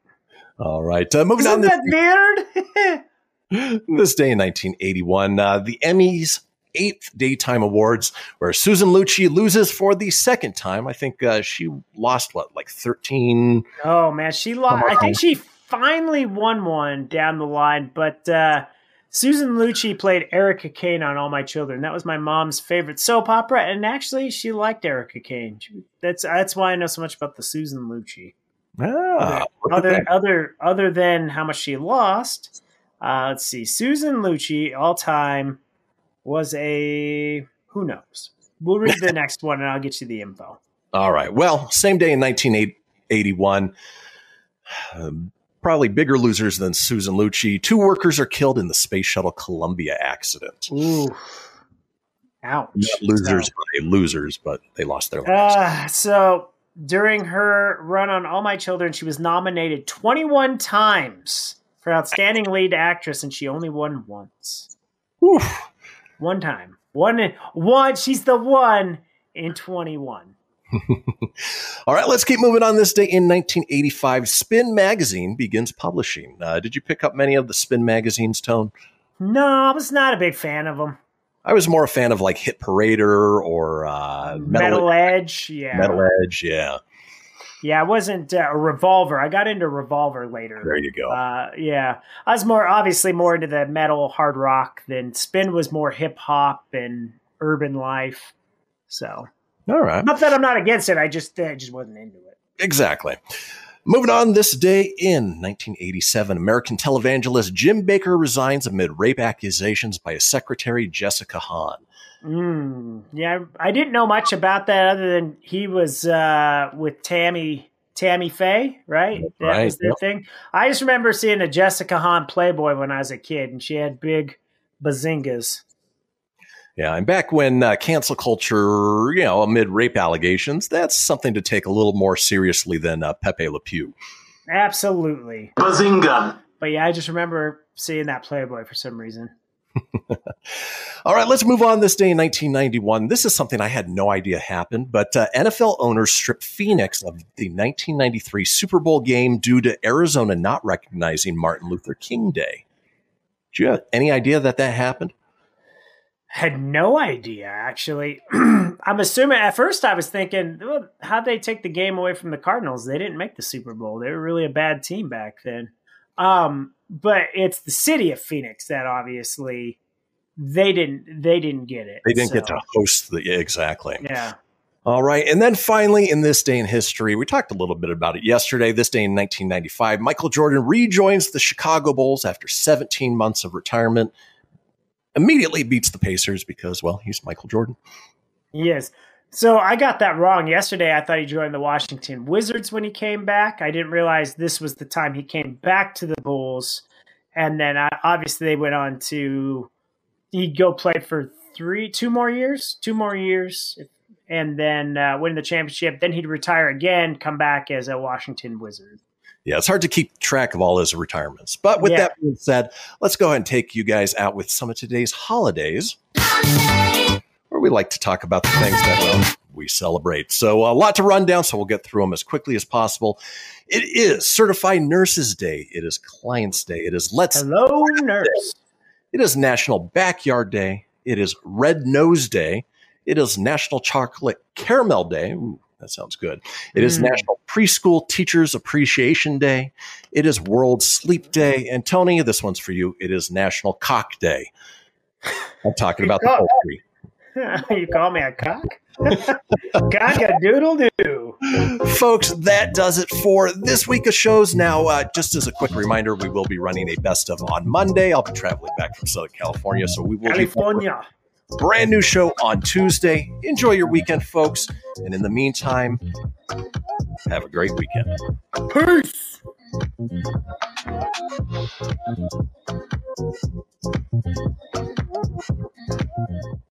All right. Moving on. Isn't that weird? This day in 1981, the Emmys' 8th Daytime Awards, where Susan Lucci loses for the 2nd time. I think she lost, 13? Oh, man, she lost. I think she finally won one down the line, but Susan Lucci played Erica Kane on All My Children. That was my mom's favorite soap opera, and actually, she liked Erica Kane. That's why I know so much about the Susan Lucci. Ah, other than how much she lost, let's see. Susan Lucci all time was a who knows. We'll read the next one, and I'll get you the info. All right. Well, same day in 1981. Probably bigger losers than Susan Lucci. 2 workers are killed in the space shuttle Columbia accident. Ooh. Ouch. Not losers, but they lost their lives. So during her run on All My Children, she was nominated 21 times for Outstanding Lead Actress, and she only won once. Oof. One time. One. She's the one in 21. All right, let's keep moving on. This day in 1985, Spin Magazine begins publishing. Did you pick up many of the Spin Magazine's, Tone? No, I was not a big fan of them. I was more a fan of Hit Parader or Metal Edge. Yeah. Metal Edge, yeah. Yeah, I wasn't a Revolver. I got into Revolver later. There you go. Yeah. I was more into the metal hard rock than Spin was more hip hop and urban life. So all right. Not that I'm not against it. I just wasn't into it. Exactly. Moving on, this day in 1987, American televangelist Jim Baker resigns amid rape accusations by his secretary, Jessica Hahn. Yeah, I didn't know much about that other than he was with Tammy Faye, right? That was their thing. I just remember seeing a Jessica Hahn Playboy when I was a kid, and she had big bazingas. Yeah, and back when cancel culture, amid rape allegations, that's something to take a little more seriously than Pepe Le Pew. Absolutely. Bazinga. But yeah, I just remember seeing that Playboy for some reason. All right, let's move on. This day in 1991. This is something I had no idea happened, but NFL owners stripped Fenix of the 1993 Super Bowl game due to Arizona not recognizing Martin Luther King Day. Do you have any idea that that happened? Had no idea, actually. I'm assuming at first I was thinking, well, how'd they take the game away from the Cardinals? They didn't make the Super Bowl. They were really a bad team back then. But it's the city of Phoenix that obviously they didn't get it. They didn't get to host the exactly. Yeah. All right. And then finally, in this day in history, we talked a little bit about it yesterday. This day in 1995, Michael Jordan rejoins the Chicago Bulls after 17 months of retirement, immediately beats the Pacers because, well, he's Michael Jordan. He is. So I got that wrong yesterday. I thought he joined the Washington Wizards when he came back. I didn't realize this was the time he came back to the Bulls. And then obviously they went on to, he'd go play for two more years, and then win the championship. Then he'd retire again, come back as a Washington Wizard. Yeah, it's hard to keep track of all his retirements. But with that being said, let's go ahead and take you guys out with some of today's holidays. Where we like to talk about the things that we celebrate. So a lot to run down, so we'll get through them as quickly as possible. It is Certified Nurses Day. It is Clients Day. It is Let's Hello Nurse Day. It is National Backyard Day. It is Red Nose Day. It is National Chocolate Caramel Day. Ooh, that sounds good. It is National Preschool Teachers Appreciation Day. It is World Sleep Day. And Tony, this one's for you. It is National Cock Day. I'm talking about the poultry. You call me a cock? Cock-a-doodle-doo. Folks, that does it for this week of shows. Now, just as a quick reminder, we will be running a best of on Monday. I'll be traveling back from Southern California, so we will be brand new show on Tuesday. Enjoy your weekend, folks. And in the meantime, have a great weekend. Peace.